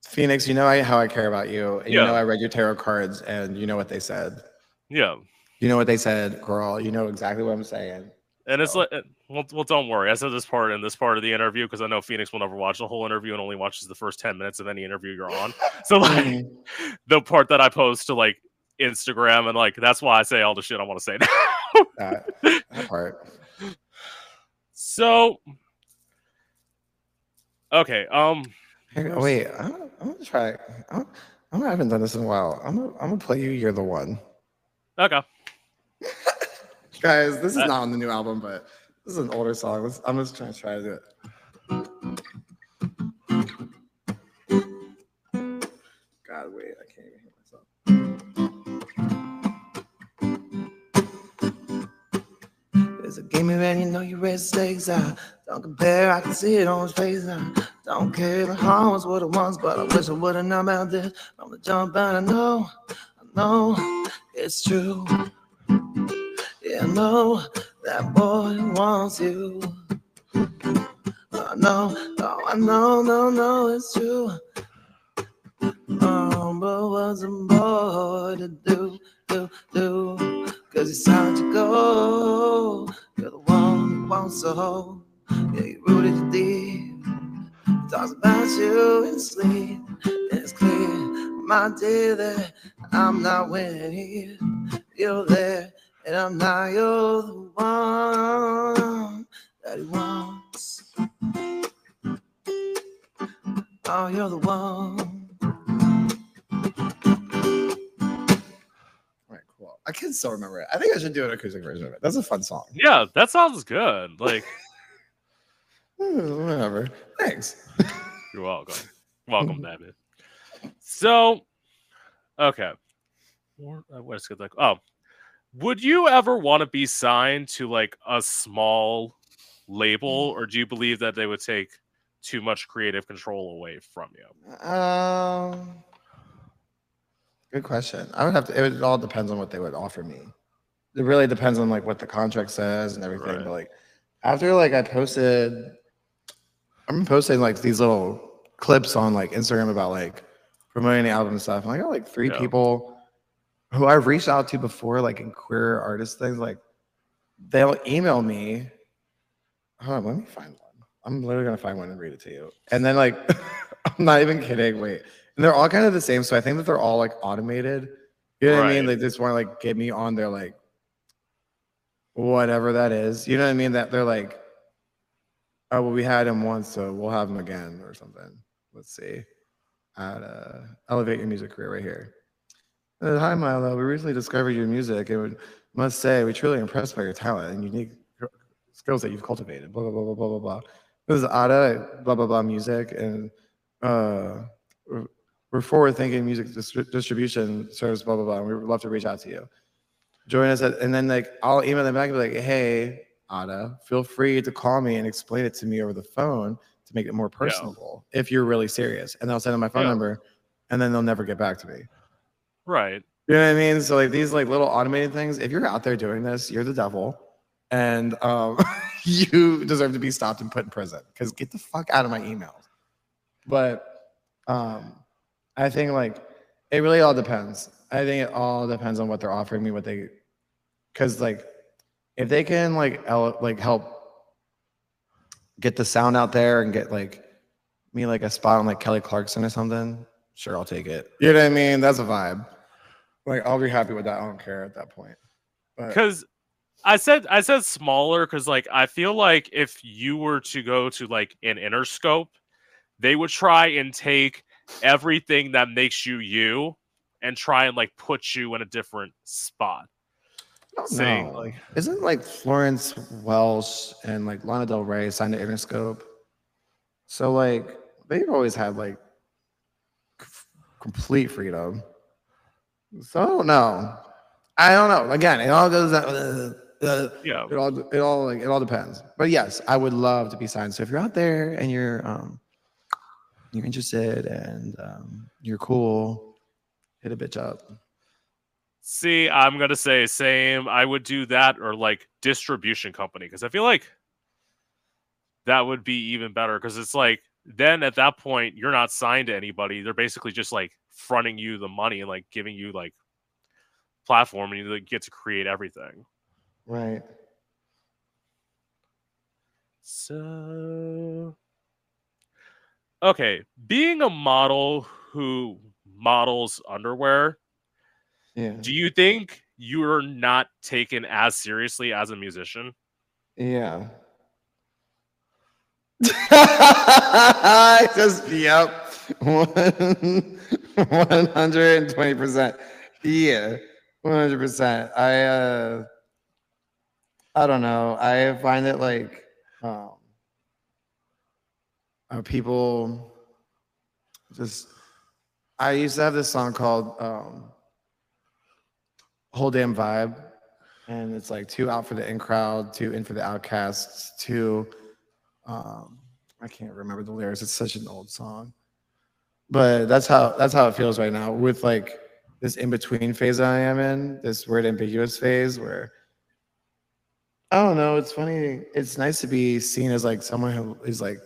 Phoenix, you know how I care about you. And you know I read your tarot cards, and you know what they said. Yeah. You know what they said, girl. You know exactly what I'm saying. And it's like, well, don't worry. I said this part of the interview because I know Phoenix will never watch the whole interview and only watches the first 10 minutes of any interview you're on. So like the part that I post to like Instagram, and like that's why I say all the shit I want to say now. That part. So okay. Wait. I'm gonna try. I haven't done this in a while. I'm gonna play you. You're the One. Okay. Guys, this is not on the new album, but this is an older song. I'm just trying to do it. God, wait, I can't even hear myself. There's a game around, you know your red stakes out. Don't compare, I can see it on his face out. Don't care if the harms were the ones, but I wish I would've known about this. I'm gonna jump out, I know, it's true. I know that boy wants you. No, it's true. But what's a boy to do? Cause it's time to go. You're the one who wants a hoe. Yeah, you rooted deep. Talks about you in sleep. It's clear, my dear, that I'm not winning here. You're there. And I'm not, you're the one that he wants. Oh, you're the one. All right, cool. I can still remember it. I think I should do an acoustic version of it. That's a fun song. Yeah, that sounds good. Like, whatever. Thanks. You're welcome. Welcome, David. So, okay. Let's get that. Oh. Would you ever want to be signed to like a small label, or do you believe that they would take too much creative control away from you? Good question. I would have to. It all depends on what they would offer me. It really depends on like what the contract says and everything. Right. But like after like I'm posting like these little clips on like Instagram about like promoting the album and stuff. And I got like three people who I've reached out to before, like in queer artist things, like they'll email me. Hold on, let me find one. I'm literally gonna find one and read it to you. And then like, I'm not even kidding, wait. And they're all kind of the same, so I think that they're all like automated. You know what I mean? They just wanna like get me on their like, whatever that is. You know what I mean? That they're like, oh, well we had him once, so we'll have him again or something. Let's see. At Elevate Your Music Career right here. Hi, Milo. We recently discovered your music and must say we're truly impressed by your talent and unique skills that you've cultivated. Blah, blah, blah, blah, blah, blah, blah. This is Ada, blah, blah, blah, music. And we're forward-thinking music distribution service, blah, blah, blah. And we'd love to reach out to you. Join us. And then like I'll email them back and be like, hey, Ada, feel free to call me and explain it to me over the phone to make it more personable if you're really serious. And they'll send them my phone number and then they'll never get back to me. Right. You know what I mean? So like these like little automated things, if you're out there doing this, you're the devil. And you deserve to be stopped and put in prison. Because get the fuck out of my emails. But I think like It really all depends. I think it all depends on what they're offering me, what they, because like if they can like help get the sound out there and get like me like a spot on like Kelly Clarkson or something, sure, I'll take it. You know what I mean? That's a vibe. Like I'll be happy with that. I don't care at that point. Because I said smaller because like I feel like if you were to go to like an Interscope, they would try and take everything that makes you you and try and like put you in a different spot. Saying like, isn't like Florence Welsh and like Lana Del Rey signed to Interscope? So like they've always had like complete freedom. So I don't know. Again, it all goes. Yeah. It all depends. But yes, I would love to be signed. So if you're out there and you're interested and you're cool, hit a bitch up. See, I'm gonna say same. I would do that or like distribution company because I feel like that would be even better because it's like then at that point you're not signed to anybody. They're basically just like fronting you the money and like giving you like platform and you like, get to create everything. Right. So okay, being a model who models underwear. Yeah. Do you think you're not taken as seriously as a musician? Yeah. Just, yep. 120%. Yeah. 100%. I don't know. I find it like people just, I used to have this song called Whole Damn Vibe, and it's like two out for the in crowd, two in for the outcasts, two I can't remember the lyrics, it's such an old song, but that's how it feels right now with like this in-between phase I am in, this weird ambiguous phase where I don't know, it's funny, it's nice to be seen as like someone who is like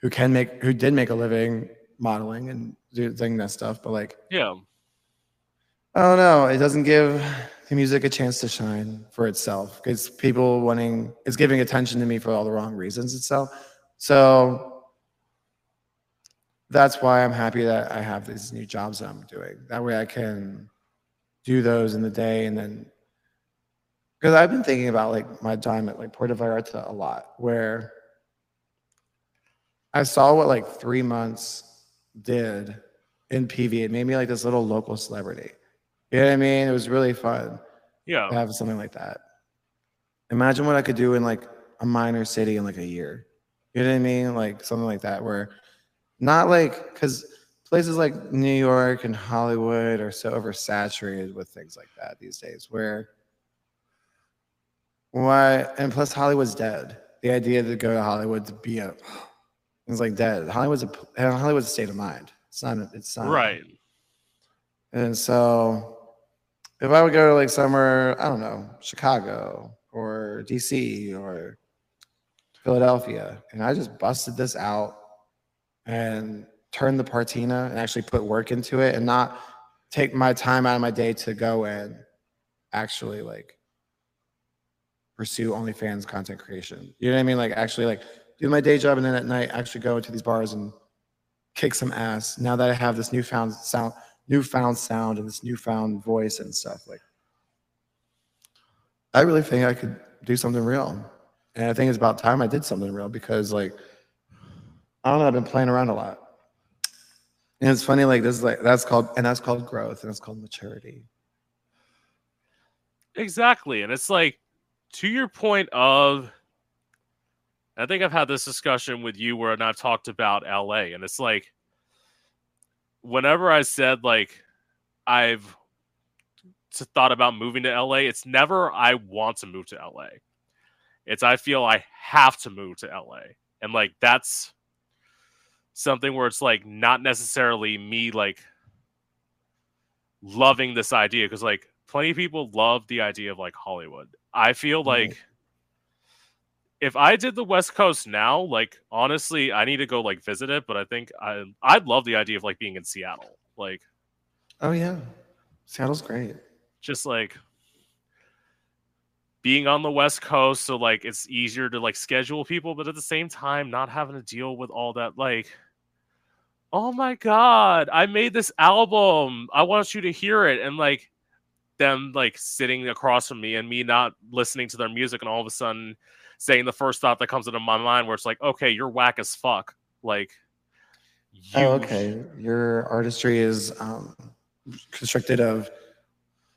who did make a living modeling and doing that stuff, but like yeah, I don't know. It doesn't give the music a chance to shine for itself. It's people wanting, it's giving attention to me for all the wrong reasons itself. So that's why I'm happy that I have these new jobs that I'm doing. That way I can do those in the day and then, because I've been thinking about like my time at like Puerto Vallarta a lot, where I saw what like 3 months did in PV. It made me like this little local celebrity. You know what I mean? It was really fun. Yeah. To have something like that. Imagine what I could do in like a minor city in like a year. You know what I mean? Like something like that where not like, because places like New York and Hollywood are so oversaturated with things like that these days where why, and plus Hollywood's dead. The idea to go to Hollywood to be a, it's like dead. Hollywood's a state of mind. It's not. Right. And so if I would go to like somewhere, I don't know, Chicago or DC or Philadelphia, and I just busted this out and turned the patina and actually put work into it and not take my time out of my day to go and actually like pursue OnlyFans content creation. You know what I mean? Like actually like do my day job and then at night actually go to these bars and kick some ass. Now that I have this newfound sound and this newfound voice and stuff, like I really think I could do something real, and I think it's about time I did something real because like I don't know, I've been playing around a lot, and it's funny like this is like that's called growth and it's called maturity. Exactly. And it's like to your point of, I think I've had this discussion with you where, and I've talked about LA, and it's like whenever I said, like, I've thought about moving to LA, it's never I want to move to LA. It's I feel I have to move to LA. And, like, that's something where it's, like, not necessarily me, like, loving this idea. Because, like, plenty of people love the idea of, like, Hollywood. I feel like if I did the West Coast now, like, honestly, I need to go, like, visit it. But I think I'd love the idea of, like, being in Seattle Like, oh yeah, Seattle's great. Just like being on the West Coast, so like it's easier to like schedule people, but at the same time, not having to deal with all that like, oh my God, I made this album, I want you to hear it, and like them like sitting across from me and me not listening to their music, and all of a sudden saying the first thought that comes into my mind, where it's like, okay, you're whack as fuck. Like, oh, okay, your artistry is constructed of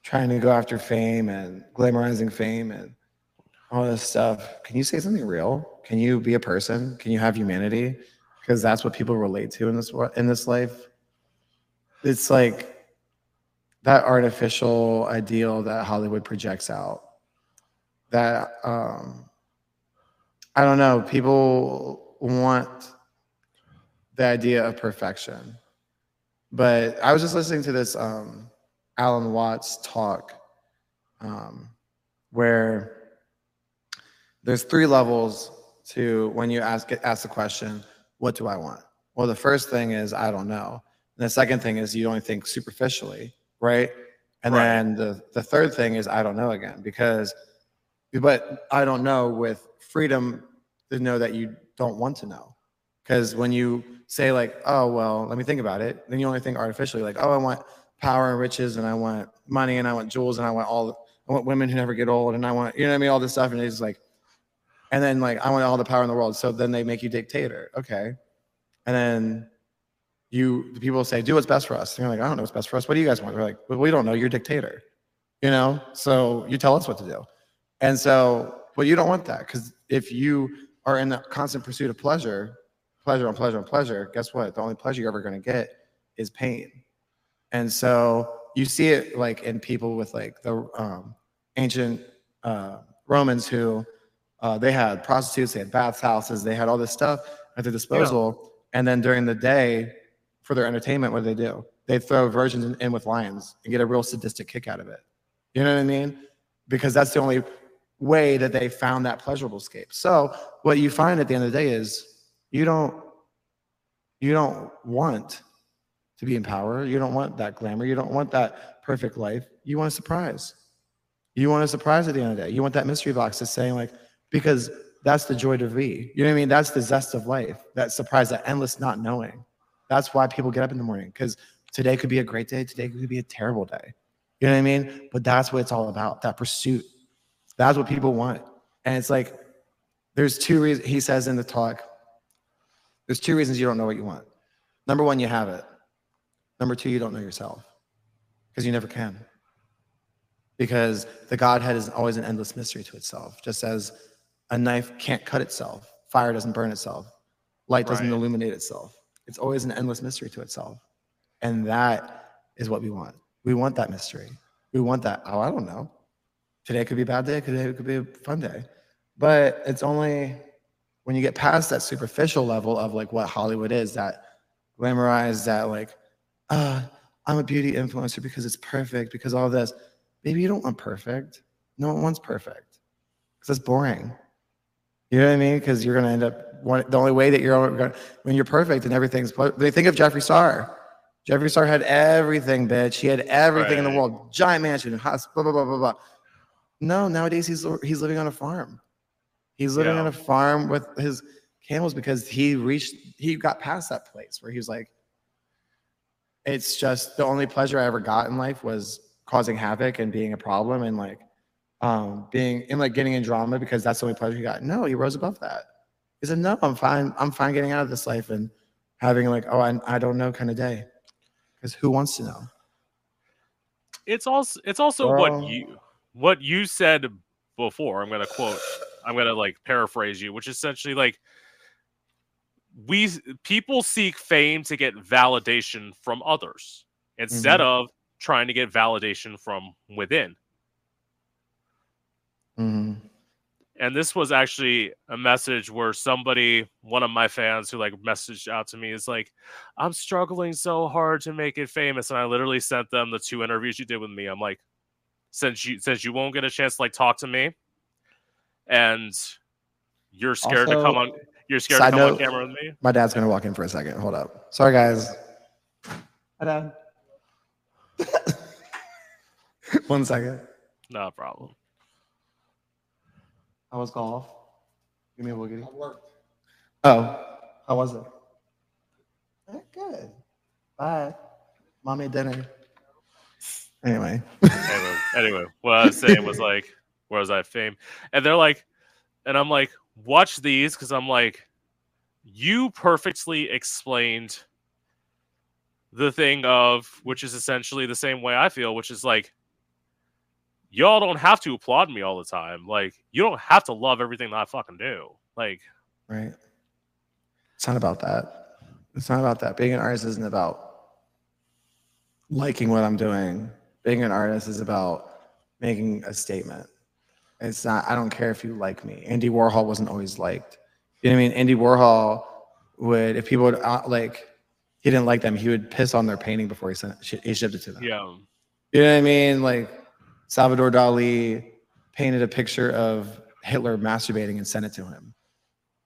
trying to go after fame and glamorizing fame and all this stuff. Can you say something real? Can you be a person? Can you have humanity? Because that's what people relate to in this life. It's like that artificial ideal that Hollywood projects out. That I don't know. People want the idea of perfection, but I was just listening to this Alan Watts talk where there's three levels to when you ask the question, what do I want? Well, the first thing is, I don't know. And the second thing is, you only think superficially, right? And right. Then the third thing is, I don't know again, but I don't know with freedom to know that you don't want to know. Because when you say like, oh, well, let me think about it, then you only think artificially like, oh, I want power and riches, and I want money, and I want jewels, and I want women who never get old, and I want, you know what I mean, all this stuff. And it's like, and then like, I want all the power in the world. So then they make you dictator. Okay. And then the people say, do what's best for us. And you're like, I don't know what's best for us. What do you guys want? They're like, well, we don't know. You're dictator, you know? So you tell us what to do. And so, well, you don't want that. Because if you are in the constant pursuit of pleasure on pleasure on pleasure, guess what? The only pleasure you're ever going to get is pain. And so you see it like in people with like the ancient Romans who they had prostitutes, they had bathhouses, they had all this stuff at their disposal. Yeah. And then during the day for their entertainment, what do? They throw virgins in with lions and get a real sadistic kick out of it. You know what I mean? Because that's the only way that they found that pleasurable escape. So what you find at the end of the day is you don't want to be in power. You don't want that glamour. You don't want that perfect life. You want a surprise. You want a surprise at the end of the day. You want that mystery box that's saying like, because that's the joy to be. You know what I mean? That's the zest of life. That surprise, that endless not knowing. That's why people get up in the morning, because today could be a great day. Today could be a terrible day. You know what I mean? But that's what it's all about, that pursuit. That's what people want. And it's like, there's two reasons, he says in the talk, there's two reasons you don't know what you want. Number one, you have it. Number two, you don't know yourself, because you never can. Because the Godhead is always an endless mystery to itself, just as a knife can't cut itself, fire doesn't burn itself, light doesn't illuminate itself. It's always an endless mystery to itself. And that is what we want. We want that mystery. We want that, oh, I don't know. Today could be a bad day, today could be a fun day. But it's only when you get past that superficial level of like what Hollywood is, that glamorized, that like, I'm a beauty influencer because it's perfect, because all this. Maybe you don't want perfect. No one wants perfect, because that's boring. You know what I mean? Because you're going to end up, the only way that you're going to, when you're perfect and everything's, they think of Jeffree Star. Jeffree Star had everything, bitch. He had everything in the world. Giant mansion, house, blah, blah, blah, blah, blah. No, nowadays he's living on a farm. He's living on a farm with his camels, because he got past that place where he was like, it's just the only pleasure I ever got in life was causing havoc and being a problem and like getting in drama, because that's the only pleasure you got. No, he rose above that. He said, no, I'm fine getting out of this life and having like, oh, I don't know kind of day. Because who wants to know? It's also what you said before. I'm gonna like paraphrase you, which is essentially like, people seek fame to get validation from others instead of trying to get validation from within. And this was actually a message where one of my fans who like messaged out to me is like, I'm struggling so hard to make it famous. And I literally sent them the two interviews you did with me. I'm like, since you won't get a chance to like talk to me, and you're scared to come on. You're scared to come on camera with me? My dad's going to walk in for a second. Hold up. Sorry, guys. Hi, Dad. 1 second. No problem. How was golf? Give me a woogie. I worked. Oh, how was it? Good. Bye. Mommy dinner. Anyway. anyway, what I was saying was like, where was I at fame? And they're like, and I'm like, watch these, because I'm like, you perfectly explained the thing of, which is essentially the same way I feel, which is like, y'all don't have to applaud me all the time. Like, you don't have to love everything that I fucking do. Like, right. It's not about that. It's not about that. Being an artist isn't about liking what I'm doing. Being an artist is about making a statement. It's not, I don't care if you like me. Andy Warhol wasn't always liked. You know what I mean? Andy Warhol would, if people would like, he didn't like them, he would piss on their painting before he shipped it to them. Yeah. You know what I mean? Like, Salvador Dali painted a picture of Hitler masturbating and sent it to him.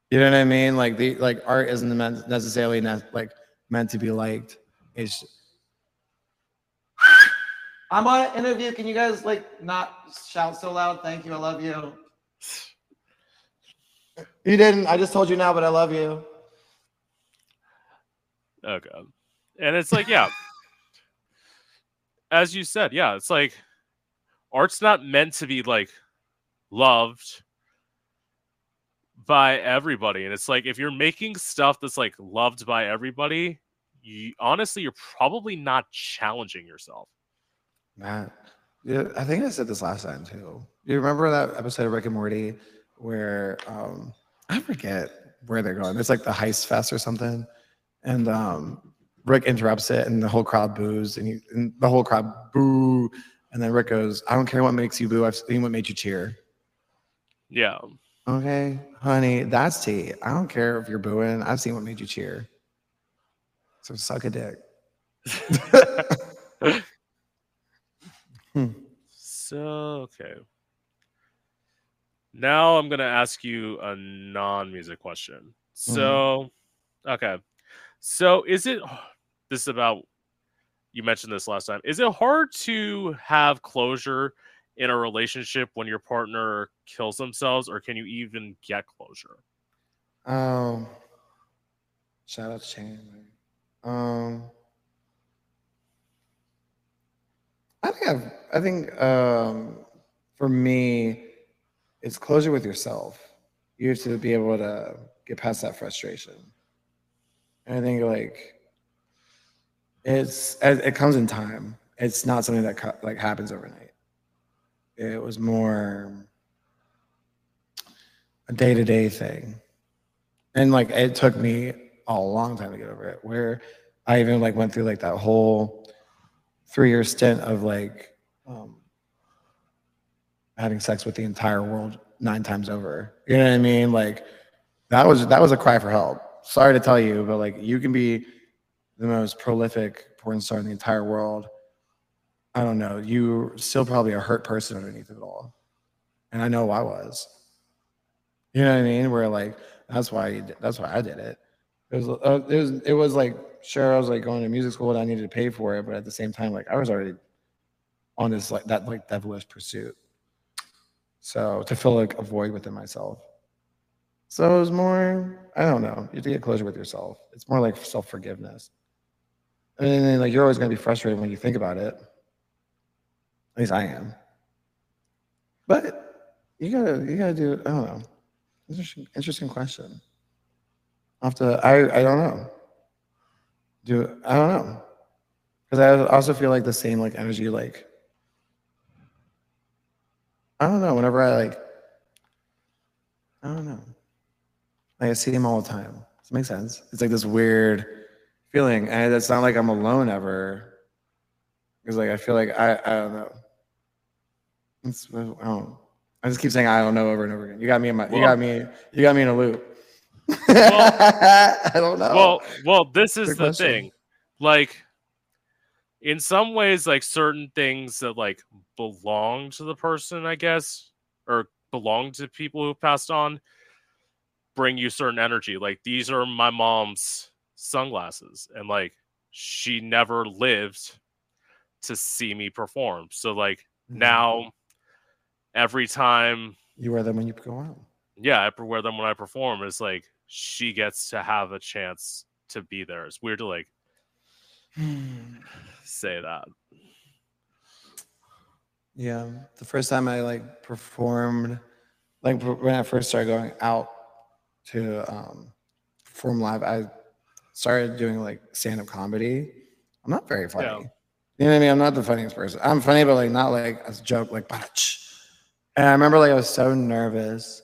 You know what I mean? Like, the like art isn't necessarily like meant to be liked. It's I'm on an interview. Can you guys like not shout so loud? Thank you. I love you. You didn't. I just told you now, but I love you. Oh God. And it's like, yeah. As you said, yeah, it's like art's not meant to be like loved by everybody. And it's like, if you're making stuff that's like loved by everybody, honestly, you're probably not challenging yourself. Man, yeah, I think I said this last time too. You remember that episode of Rick and Morty where I forget where they're going. It's like the Heist Fest or something, and Rick interrupts it, and the whole crowd boos, and the whole crowd boo, and then Rick goes, "I don't care what makes you boo. I've seen what made you cheer." Yeah. Okay, honey, that's tea. I don't care if you're booing. I've seen what made you cheer. So suck a dick. So, okay. Now I'm going to ask you a non-music question. So, okay. So this is about, you mentioned this last time. Is it hard to have closure in a relationship when your partner kills themselves, or can you even get closure? Shout out to Chandler. I think for me, it's closure with yourself. You have to be able to get past that frustration. And I think like it comes in time. It's not something that like happens overnight. It was more a day-to-day thing. And like it took me a long time to get over it, where I even like went through like that whole 3-year stint of like having sex with the entire world 9 times over. You know what I mean? Like that was a cry for help. Sorry to tell you, but like you can be the most prolific porn star in the entire world. I don't know. You're still probably a hurt person underneath it all. And I know I was. You know what I mean? Where like that's why I did it. It was like, sure, I was like going to music school and I needed to pay for it, but at the same time, like I was already on this like that like devilish pursuit. So to fill like a void within myself. So it was more, I don't know, you have to get closure with yourself. It's more like self-forgiveness. And then like you're always gonna be frustrated when you think about it. At least I am. But you gotta do, I don't know. Interesting question. I don't know. I don't know, because I also feel like the same like energy, like I don't know, whenever I like, I don't know, like I see him all the time. Does it make sense? It's like this weird feeling, and it's not like I'm alone ever, because like I feel like I don't know. I just keep saying I don't know over and over again. You got me in a loop. Well, I don't know. Well, this is the thing. Like, in some ways, like certain things that like belong to the person, I guess, or belong to people who passed on, bring you certain energy. Like, these are my mom's sunglasses, and like she never lived to see me perform. So like Now, every time you wear them when you go out, yeah, I wear them when I perform. It's like she gets to have a chance to be there. It's weird to like say that. Yeah, the first time I like performed, like when I first started going out to perform live, I started doing like stand-up comedy. I'm not very funny. Yeah. You know what I mean? I'm not the funniest person. I'm funny, but like not like as a joke, like bah-ch. And I remember like I was so nervous,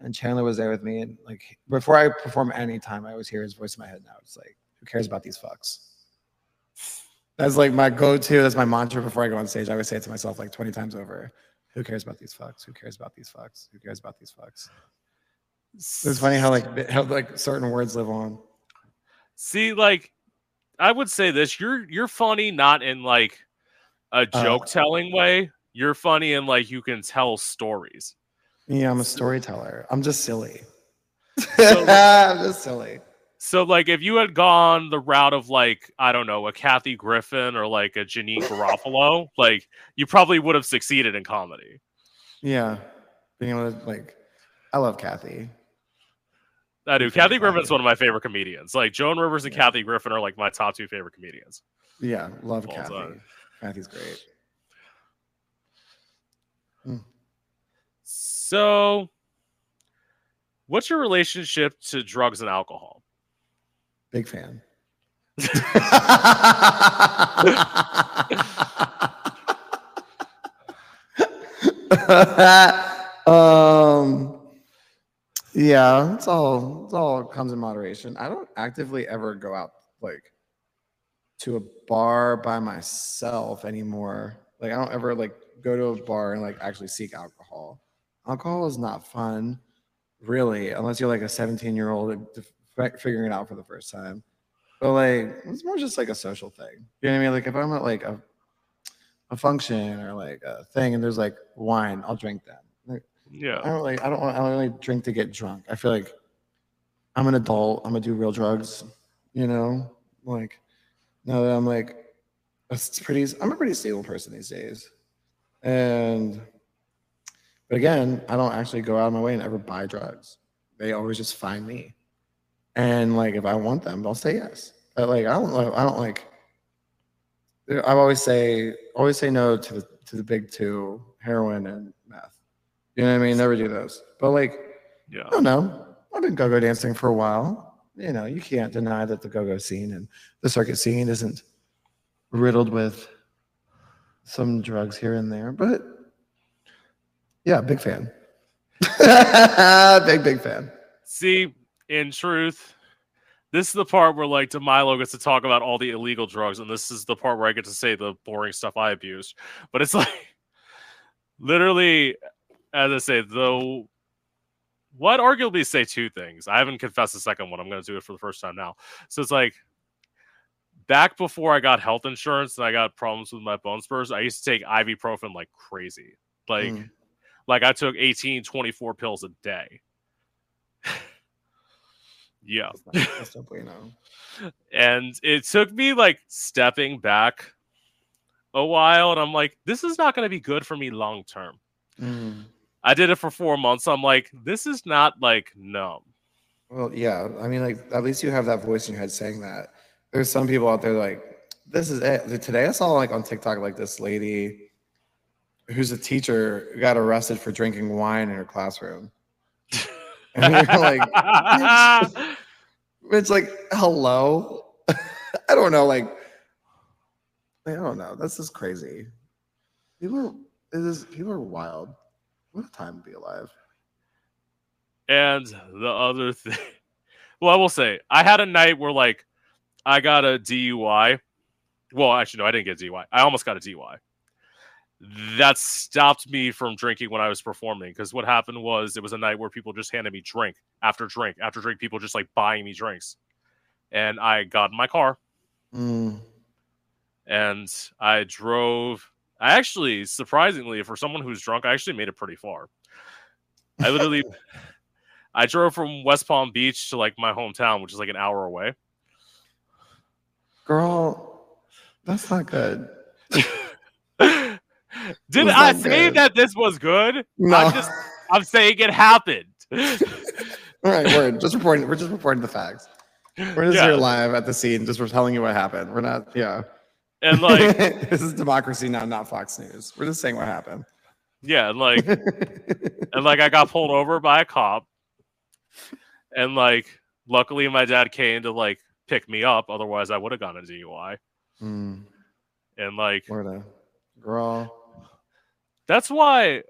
and Chandler was there with me. And like before I perform any time, I always hear his voice in my head now. It's like, who cares about these fucks? That's like my go-to. That's my mantra before I go on stage. I would say it to myself like 20 times over. Who cares about these fucks? Who cares about these fucks? Who cares about these fucks? It's funny how like certain words live on. See, like, I would say this, you're funny not in like a joke telling way. You're funny in like you can tell stories. Yeah, I'm a storyteller. I'm just silly. So, like, I'm just silly. So like if you had gone the route of like, I don't know, a Kathy Griffin or like a Janine Garofalo, like you probably would have succeeded in comedy. Yeah. Being able to like, I love Kathy. I do. Kathy Griffin's one of my favorite comedians. Like Joan Rivers and Kathy Griffin are like my top two favorite comedians. Yeah, love Kathy. Time. Kathy's great. Mm. So, what's your relationship to drugs and alcohol? Big fan. Yeah, it's all comes in moderation. I don't actively ever go out like to a bar by myself anymore. Like I don't ever like go to a bar and like actually seek alcohol. Alcohol is not fun, really, unless you're like a 17-year-old figuring it out for the first time. But like it's more just like a social thing. You know what I mean? Like if I'm at like a function or like a thing and there's like wine, I'll drink that. Yeah, I don't really drink to get drunk. I feel like I'm an adult. I'm gonna do real drugs, you know. Like now that I'm like I'm a pretty stable person these days. But again, I don't actually go out of my way and ever buy drugs. They always just find me. And like if I want them, I'll say yes. But like I always say no to the big two, heroin and meth. You know what I mean? Never do those. But like, yeah. I don't know. I've been go-go dancing for a while. You know, you can't deny that the go-go scene and the circuit scene isn't riddled with some drugs here and there. But yeah, big fan. Big fan. See, in truth, this is the part where like Demilo gets to talk about all the illegal drugs, and this is the part where I get to say the boring stuff I abused. But it's like literally. As I say, though, what arguably say two things. I haven't confessed the second one. I'm going to do it for the first time now. So it's like, back before I got health insurance and I got problems with my bone spurs, I used to take ibuprofen like crazy. Like, I took 18, 24 pills a day. Yeah. That's not bueno. And it took me like stepping back a while. And I'm like, this is not going to be good for me long term. I did it for 4 months. I'm like, this is not like numb. Well, yeah. I mean, like, at least you have that voice in your head saying that. There's some people out there like, this is it. Today I saw like on TikTok, like this lady who's a teacher who got arrested for drinking wine in her classroom. And you're like, it's like, hello. I don't know. Like, I don't know. This is crazy. People are wild. What a time to be alive. And the other thing, well, I will say, I had a night where, like, I got a DUI. Well, actually, no, I didn't get a DUI. I almost got a DUI. That stopped me from drinking when I was performing, because what happened was it was a night where people just handed me drink after drink after drink, people just, like, buying me drinks. And I got in my car. And I drove... I actually, surprisingly, for someone who's drunk, I actually made it pretty far. I literally, I drove from West Palm Beach to like my hometown, which is like an hour away. Girl, that's not good. Did I say that this was good? No. I'm saying it happened. All right, we're just reporting the facts. We're just here live at the scene. Just we're telling you what happened. We're not, And like this is democracy now, not Fox News. We're just saying what happened. Yeah, and like and like I got pulled over by a cop. And like luckily my dad came to like pick me up, otherwise I would have gotten a DUI. Mm. And like girl. That's why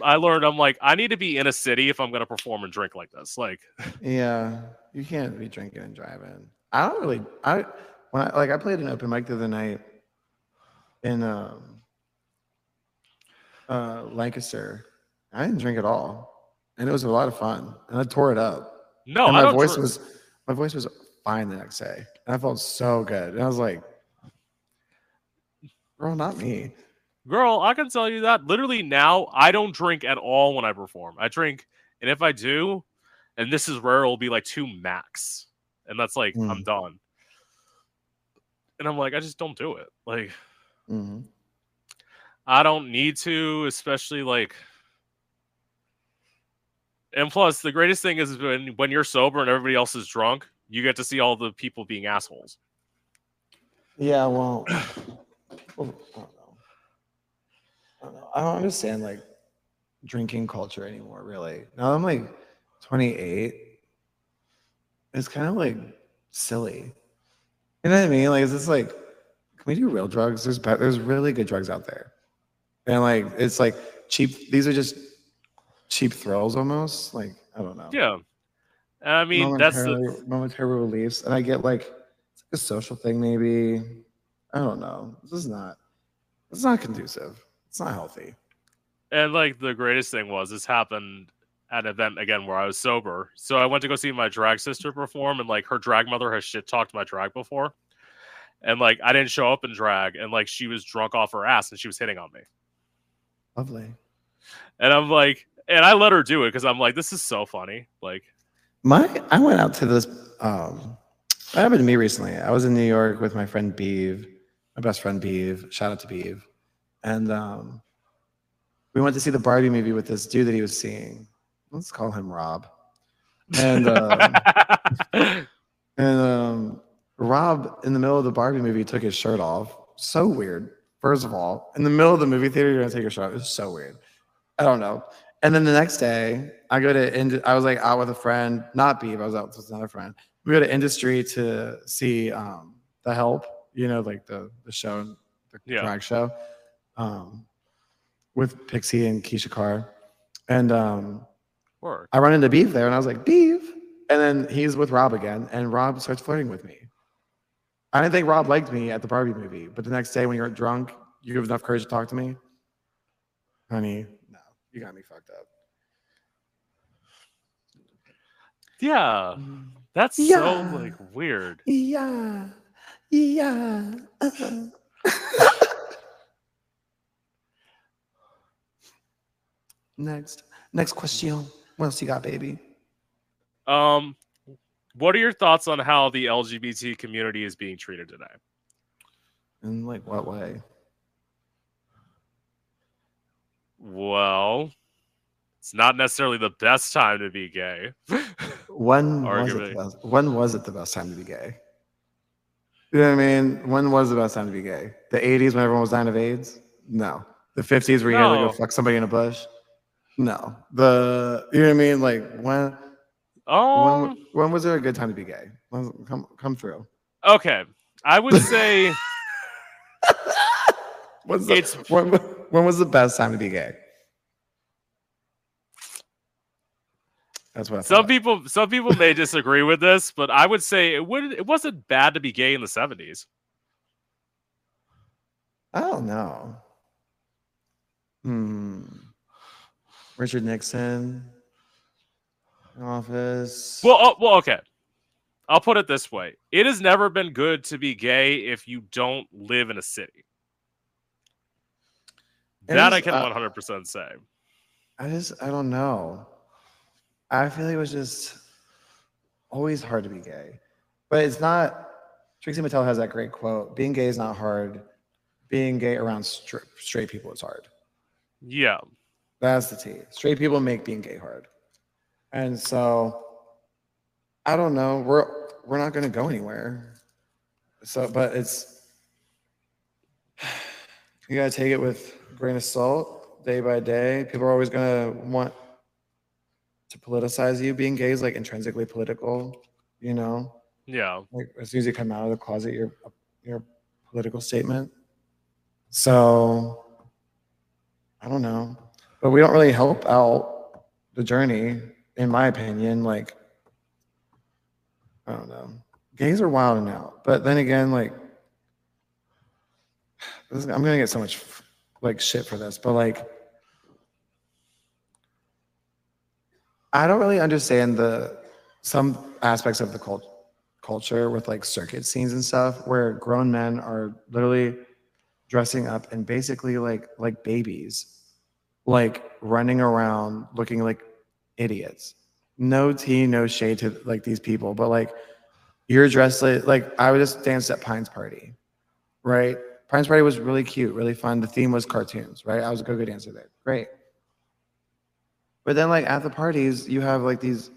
I learned I'm like, I need to be in a city if I'm gonna perform and drink like this. Like yeah, you can't be drinking and driving. I don't really I played an open mic the other night in Lancaster. I didn't drink at all. And it was a lot of fun. And I tore it up. No, and my voice was fine the next day. And I felt so good. And I was like, girl, not me. Girl, I can tell you that. Literally now, I don't drink at all when I perform. I drink, and if I do, and this is rare, it'll be like 2 max. And that's like, I'm done. And I'm like, I just don't do it. Like, I don't need to, especially like. And plus, the greatest thing is when you're sober and everybody else is drunk, you get to see all the people being assholes. Yeah, well, I don't know. I don't understand like drinking culture anymore. Really, now I'm like 28. It's kind of like silly. You know what I mean? Like, is this like, can we do real drugs? There's really good drugs out there. And like, it's like cheap. These are just cheap thrills almost. Like, I don't know. Yeah. And I mean, momentary reliefs. And I get like, it's like a social thing maybe. I don't know. It's not conducive. It's not healthy. And like the greatest thing was this happened at an event again where I was sober. So I went to go see my drag sister perform, and like her drag mother has shit talked my drag before. And like I didn't show up in drag, and like she was drunk off her ass and she was hitting on me. Lovely. And I'm like, and I let her do it because I'm like, this is so funny. Like I went out to this that happened to me recently. I was in New York with my friend Beav, my best friend Beav. Shout out to Beav. And we went to see the Barbie movie with this dude that he was seeing. Let's call him Rob. And Rob, in the middle of the Barbie movie, took his shirt off. So weird. First of all, in the middle of the movie theater, you're gonna take your shirt off. It's so weird. I don't know. And then the next day, I was like out with a friend, not Beeb. I was out with another friend. We go to Industry to see The Help. You know, like the show, the drag show, with Pixie and Keisha Carr, and. I run into Beef there, and I was like, Beef. And then he's with Rob again, and Rob starts flirting with me. I didn't think Rob liked me at the Barbie movie, but the next day when you're drunk, you have enough courage to talk to me. Honey, no, you got me fucked up. Yeah, that's so like weird. Yeah, yeah. Next question. What else you got, baby? What are your thoughts on how the LGBT community is being treated today? In like what way? Well, it's not necessarily the best time to be gay. When was it the best time to be gay? You know what I mean? When was the best time to be gay? The 80s when everyone was dying of AIDS? No. The 50s where you had to go fuck somebody in a bush? No, you know what I mean? Like when was there a good time to be gay? Come through. Okay, I would say when was the best time to be gay? That's what I thought. Some people may disagree with this, but I would say it wasn't bad to be gay in the 70s. I don't know. Richard Nixon, office. Well, okay. I'll put it this way. It has never been good to be gay if you don't live in a city. That I can 100% say. I don't know. I feel it was just always hard to be gay. But it's not, Trixie Mattel has that great quote, being gay is not hard. being gay around straight people is hard. Yeah. That's the tea. Straight people make being gay hard. And so I don't know. We're not going to go anywhere. So, but it's, you got to take it with a grain of salt day by day. People are always going to want to politicize you. Being gay is like intrinsically political, you know? Yeah. Like, as soon as you come out of the closet, you're a political statement. So I don't know. But we don't really help out the journey, in my opinion. Like, I don't know. Gays are wilding out. But then again, like, I'm going to get so much, like, shit for this. But, like, I don't really understand some aspects of the culture with, like, circuit scenes and stuff where grown men are literally dressing up and basically, like babies. Like running around looking like idiots. No tea, no shade to like these people, but like you're dressed like I would just dance at Pine's party, right? Pine's party was really cute, really fun. The theme was cartoons, right? I was a go-go dancer there, great. But then like at the parties, you have like these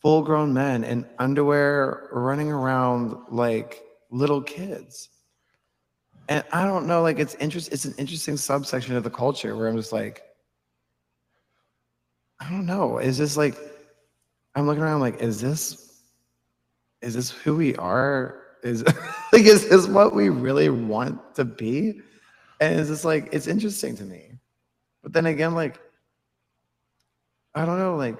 full-grown men in underwear running around like little kids. And I don't know, like it's an interesting subsection of the culture where I'm just like, I don't know. Is this like, I'm looking around like, is this who we are? Like, is this what we really want to be? And it's just like, it's interesting to me. But then again, like, I don't know, like,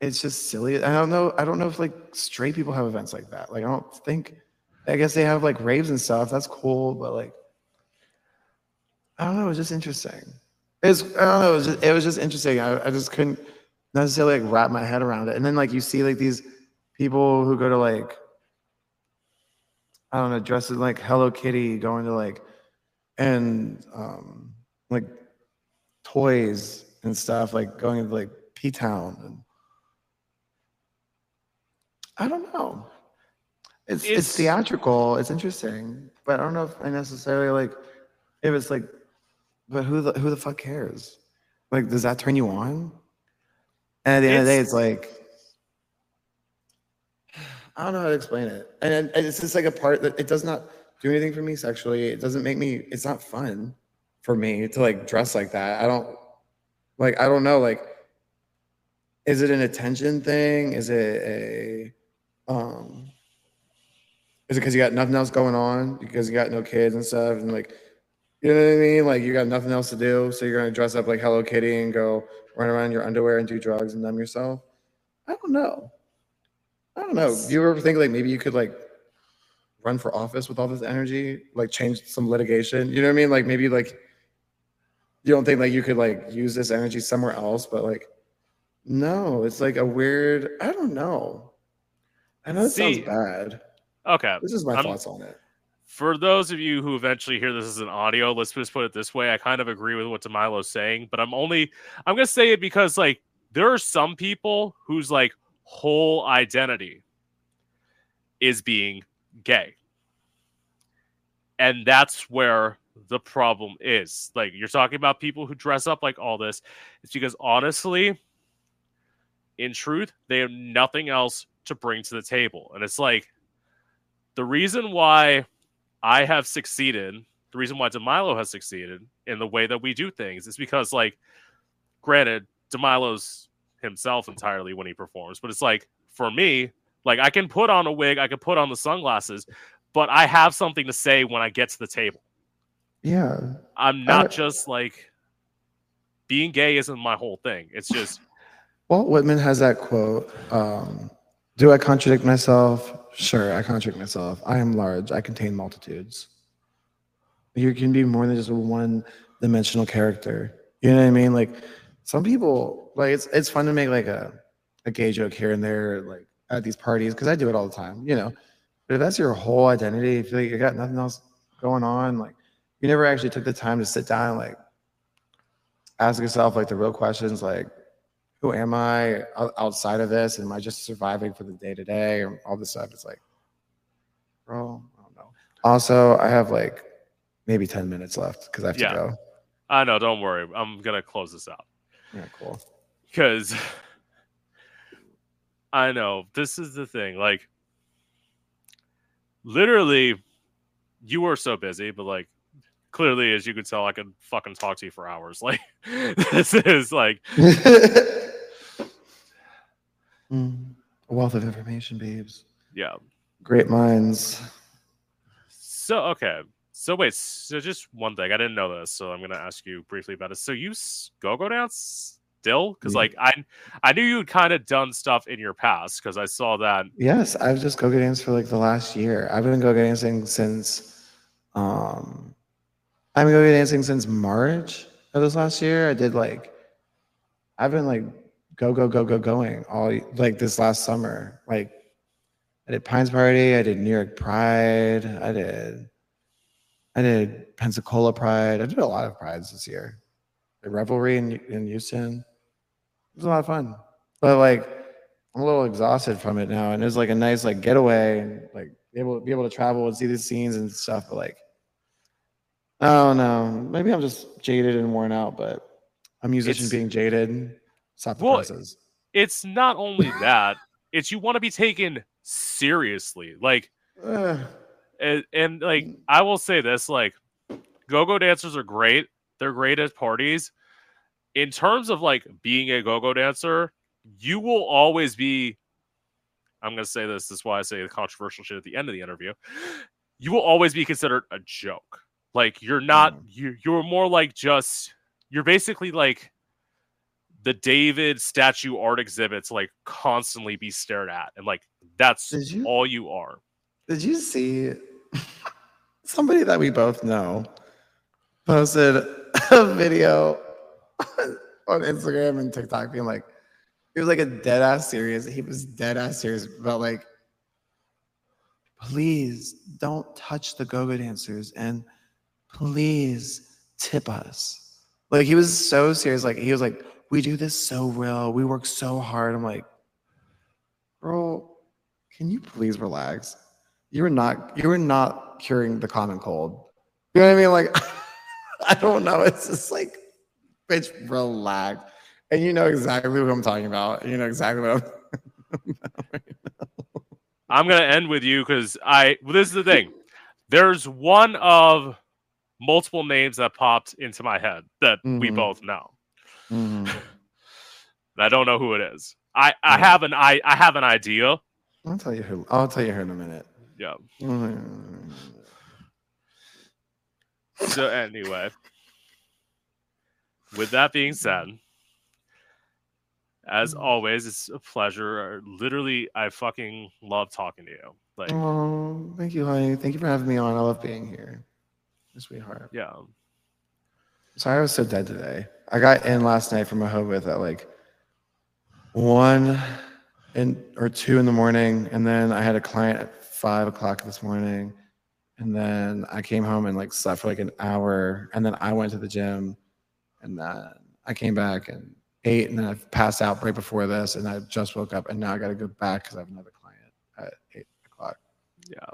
it's just silly. I don't know if like straight people have events like that. Like, I guess they have like raves and stuff. That's cool, but like, I don't know. It was just interesting. It was just interesting. I just couldn't necessarily like wrap my head around it. And then like you see like these people who go to like, I don't know, dressed like Hello Kitty, going to like, and like toys and stuff, like going into like P-Town. And I don't know. It's theatrical. It's interesting, but I don't know if I necessarily like. If it's like, but who the fuck cares? Like, does that turn you on? And at the end of the day, it's like I don't know how to explain it. And it's just like a part that it does not do anything for me sexually. It doesn't make me. It's not fun for me to like dress like that. I don't know. Like, is it an attention thing? Is it a Is it because you got nothing else going on? Because you got no kids and stuff, and like, you know what I mean? Like, you got nothing else to do, so you're gonna dress up like Hello Kitty and go run around in your underwear and do drugs and numb yourself. I don't know. Do you ever think like maybe you could like run for office with all this energy, like change some litigation? You know what I mean? Like maybe like you don't think like you could like use this energy somewhere else, but like no, it's like a weird. I don't know. I know it sounds bad. Okay. This is my thoughts on it. For those of you who eventually hear this as an audio, let's just put it this way. I kind of agree with what Demilo's saying, but I'm going to say it because like there are some people whose like whole identity is being gay. And that's where the problem is. Like you're talking about people who dress up like all this. It's because honestly, in truth, they have nothing else to bring to the table. And it's like, the reason why I have succeeded, the reason why DeMilo has succeeded in the way that we do things is because, like, granted, DeMilo's himself entirely when he performs, but it's like, for me, like, I can put on a wig, I can put on the sunglasses, but I have something to say when I get to the table. Yeah. I'm not just, like, being gay isn't my whole thing. It's just... Walt Whitman has that quote, do I contradict myself? Sure, I contradict myself. I am large. I contain multitudes. You can be more than just a one-dimensional character. You know what I mean? Like, some people, like, it's fun to make, like, a gay joke here and there, like, at these parties, because I do it all the time, you know? But if that's your whole identity, if you got nothing else going on, like, you never actually took the time to sit down, like, ask yourself, like, the real questions, like, who am I outside of this? Am I just surviving for the day-to-day? All this stuff, it's like, bro, I don't know. Also, I have like maybe 10 minutes left because I have to go. I know. Don't worry. I'm going to close this out. Yeah, cool. Because I know this is the thing. Like, literally, you were so busy, but like, clearly, as you could tell, I could fucking talk to you for hours. Like, this is like a wealth of information, babes. Yeah. Great minds. So, okay. So, wait. So, just one thing. I didn't know this, so I'm going to ask you briefly about it. So, you go-go dance still? Because, like, I knew you had kind of done stuff in your past, because I saw that. Yes. I've just go-go danced for, like, the last year. I've been go-go dancing since... I've been go-go dancing since March of this last year. I did, like... I've been, like, going all, like, this last summer. Like, I did Pine's Party. I did New York Pride. I did Pensacola Pride. I did a lot of prides this year. The Revelry in Houston. It was a lot of fun. But, like, I'm a little exhausted from it now. And it was, like, a nice, like, getaway. And, like, be able to travel and see these scenes and stuff. But, like, I don't know. Maybe I'm just jaded and worn out. But a musician being jaded. Stop the process. It's not only that. It's you want to be taken seriously. Like... And like, I will say this, like, go-go dancers are great. They're great at parties. In terms of, like, being a go-go dancer, you will always be, I'm going to say this is why I say the controversial shit at the end of the interview. You will always be considered a joke. Like, you're not, you're more like just, you're basically like the David statue art exhibits, like, constantly be stared at. And, like, that's all you are. Did you see... Somebody that we both know posted a video on Instagram and TikTok being like, it was like a dead ass serious. He was dead ass serious about, like, please don't touch the go-go dancers and please tip us. Like, he was so serious. Like, he was like, we do this so real. We work so hard. I'm like, bro, can you please relax? You were not curing the common cold. You know what I mean? Like, I don't know. It's just like, bitch, relax. And you know exactly what I'm talking about. You know exactly what I'm talking about right now. I'm going to end with you because this is the thing. There's one of multiple names that popped into my head that we both know. I don't know who it is. I have an idea. I'll tell you who in a minute. Yeah. So anyway, with that being said, as always, it's a pleasure. Literally, I fucking love talking to you. Like, oh, thank you, honey. Thank you for having me on. I love being here, sweetheart. Yeah. Sorry, I was so dead today. I got in last night from Rehoboth at like 1 or 2 in the morning, and then I had a client at 5 o'clock this morning, and then I came home and like slept for like an hour, and then I went to the gym, and then I came back and ate, and then I passed out right before this, and I just woke up, and now I got to go back because I have another client at 8 o'clock. Yeah,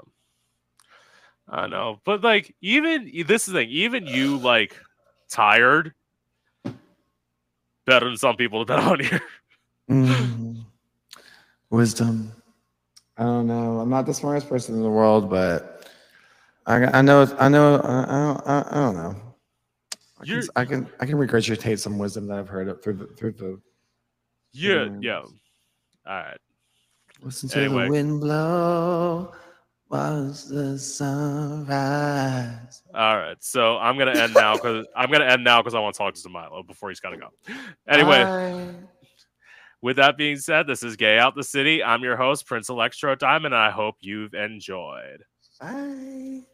I know, but like even this is the thing, even you like tired, better than some people that on here. Wisdom. I don't know. I'm not the smartest person in the world, but I don't know. I can regurgitate some wisdom that I've heard of through the. Yeah. All right. Listen to the wind blow. Watch the sunrise. All right. So I'm gonna end now because I want to talk to Demilo before he's gotta go. Anyway. Bye. With that being said, this is Gay Out the City. I'm your host, Prince Electro Diamond, and I hope you've enjoyed. Bye.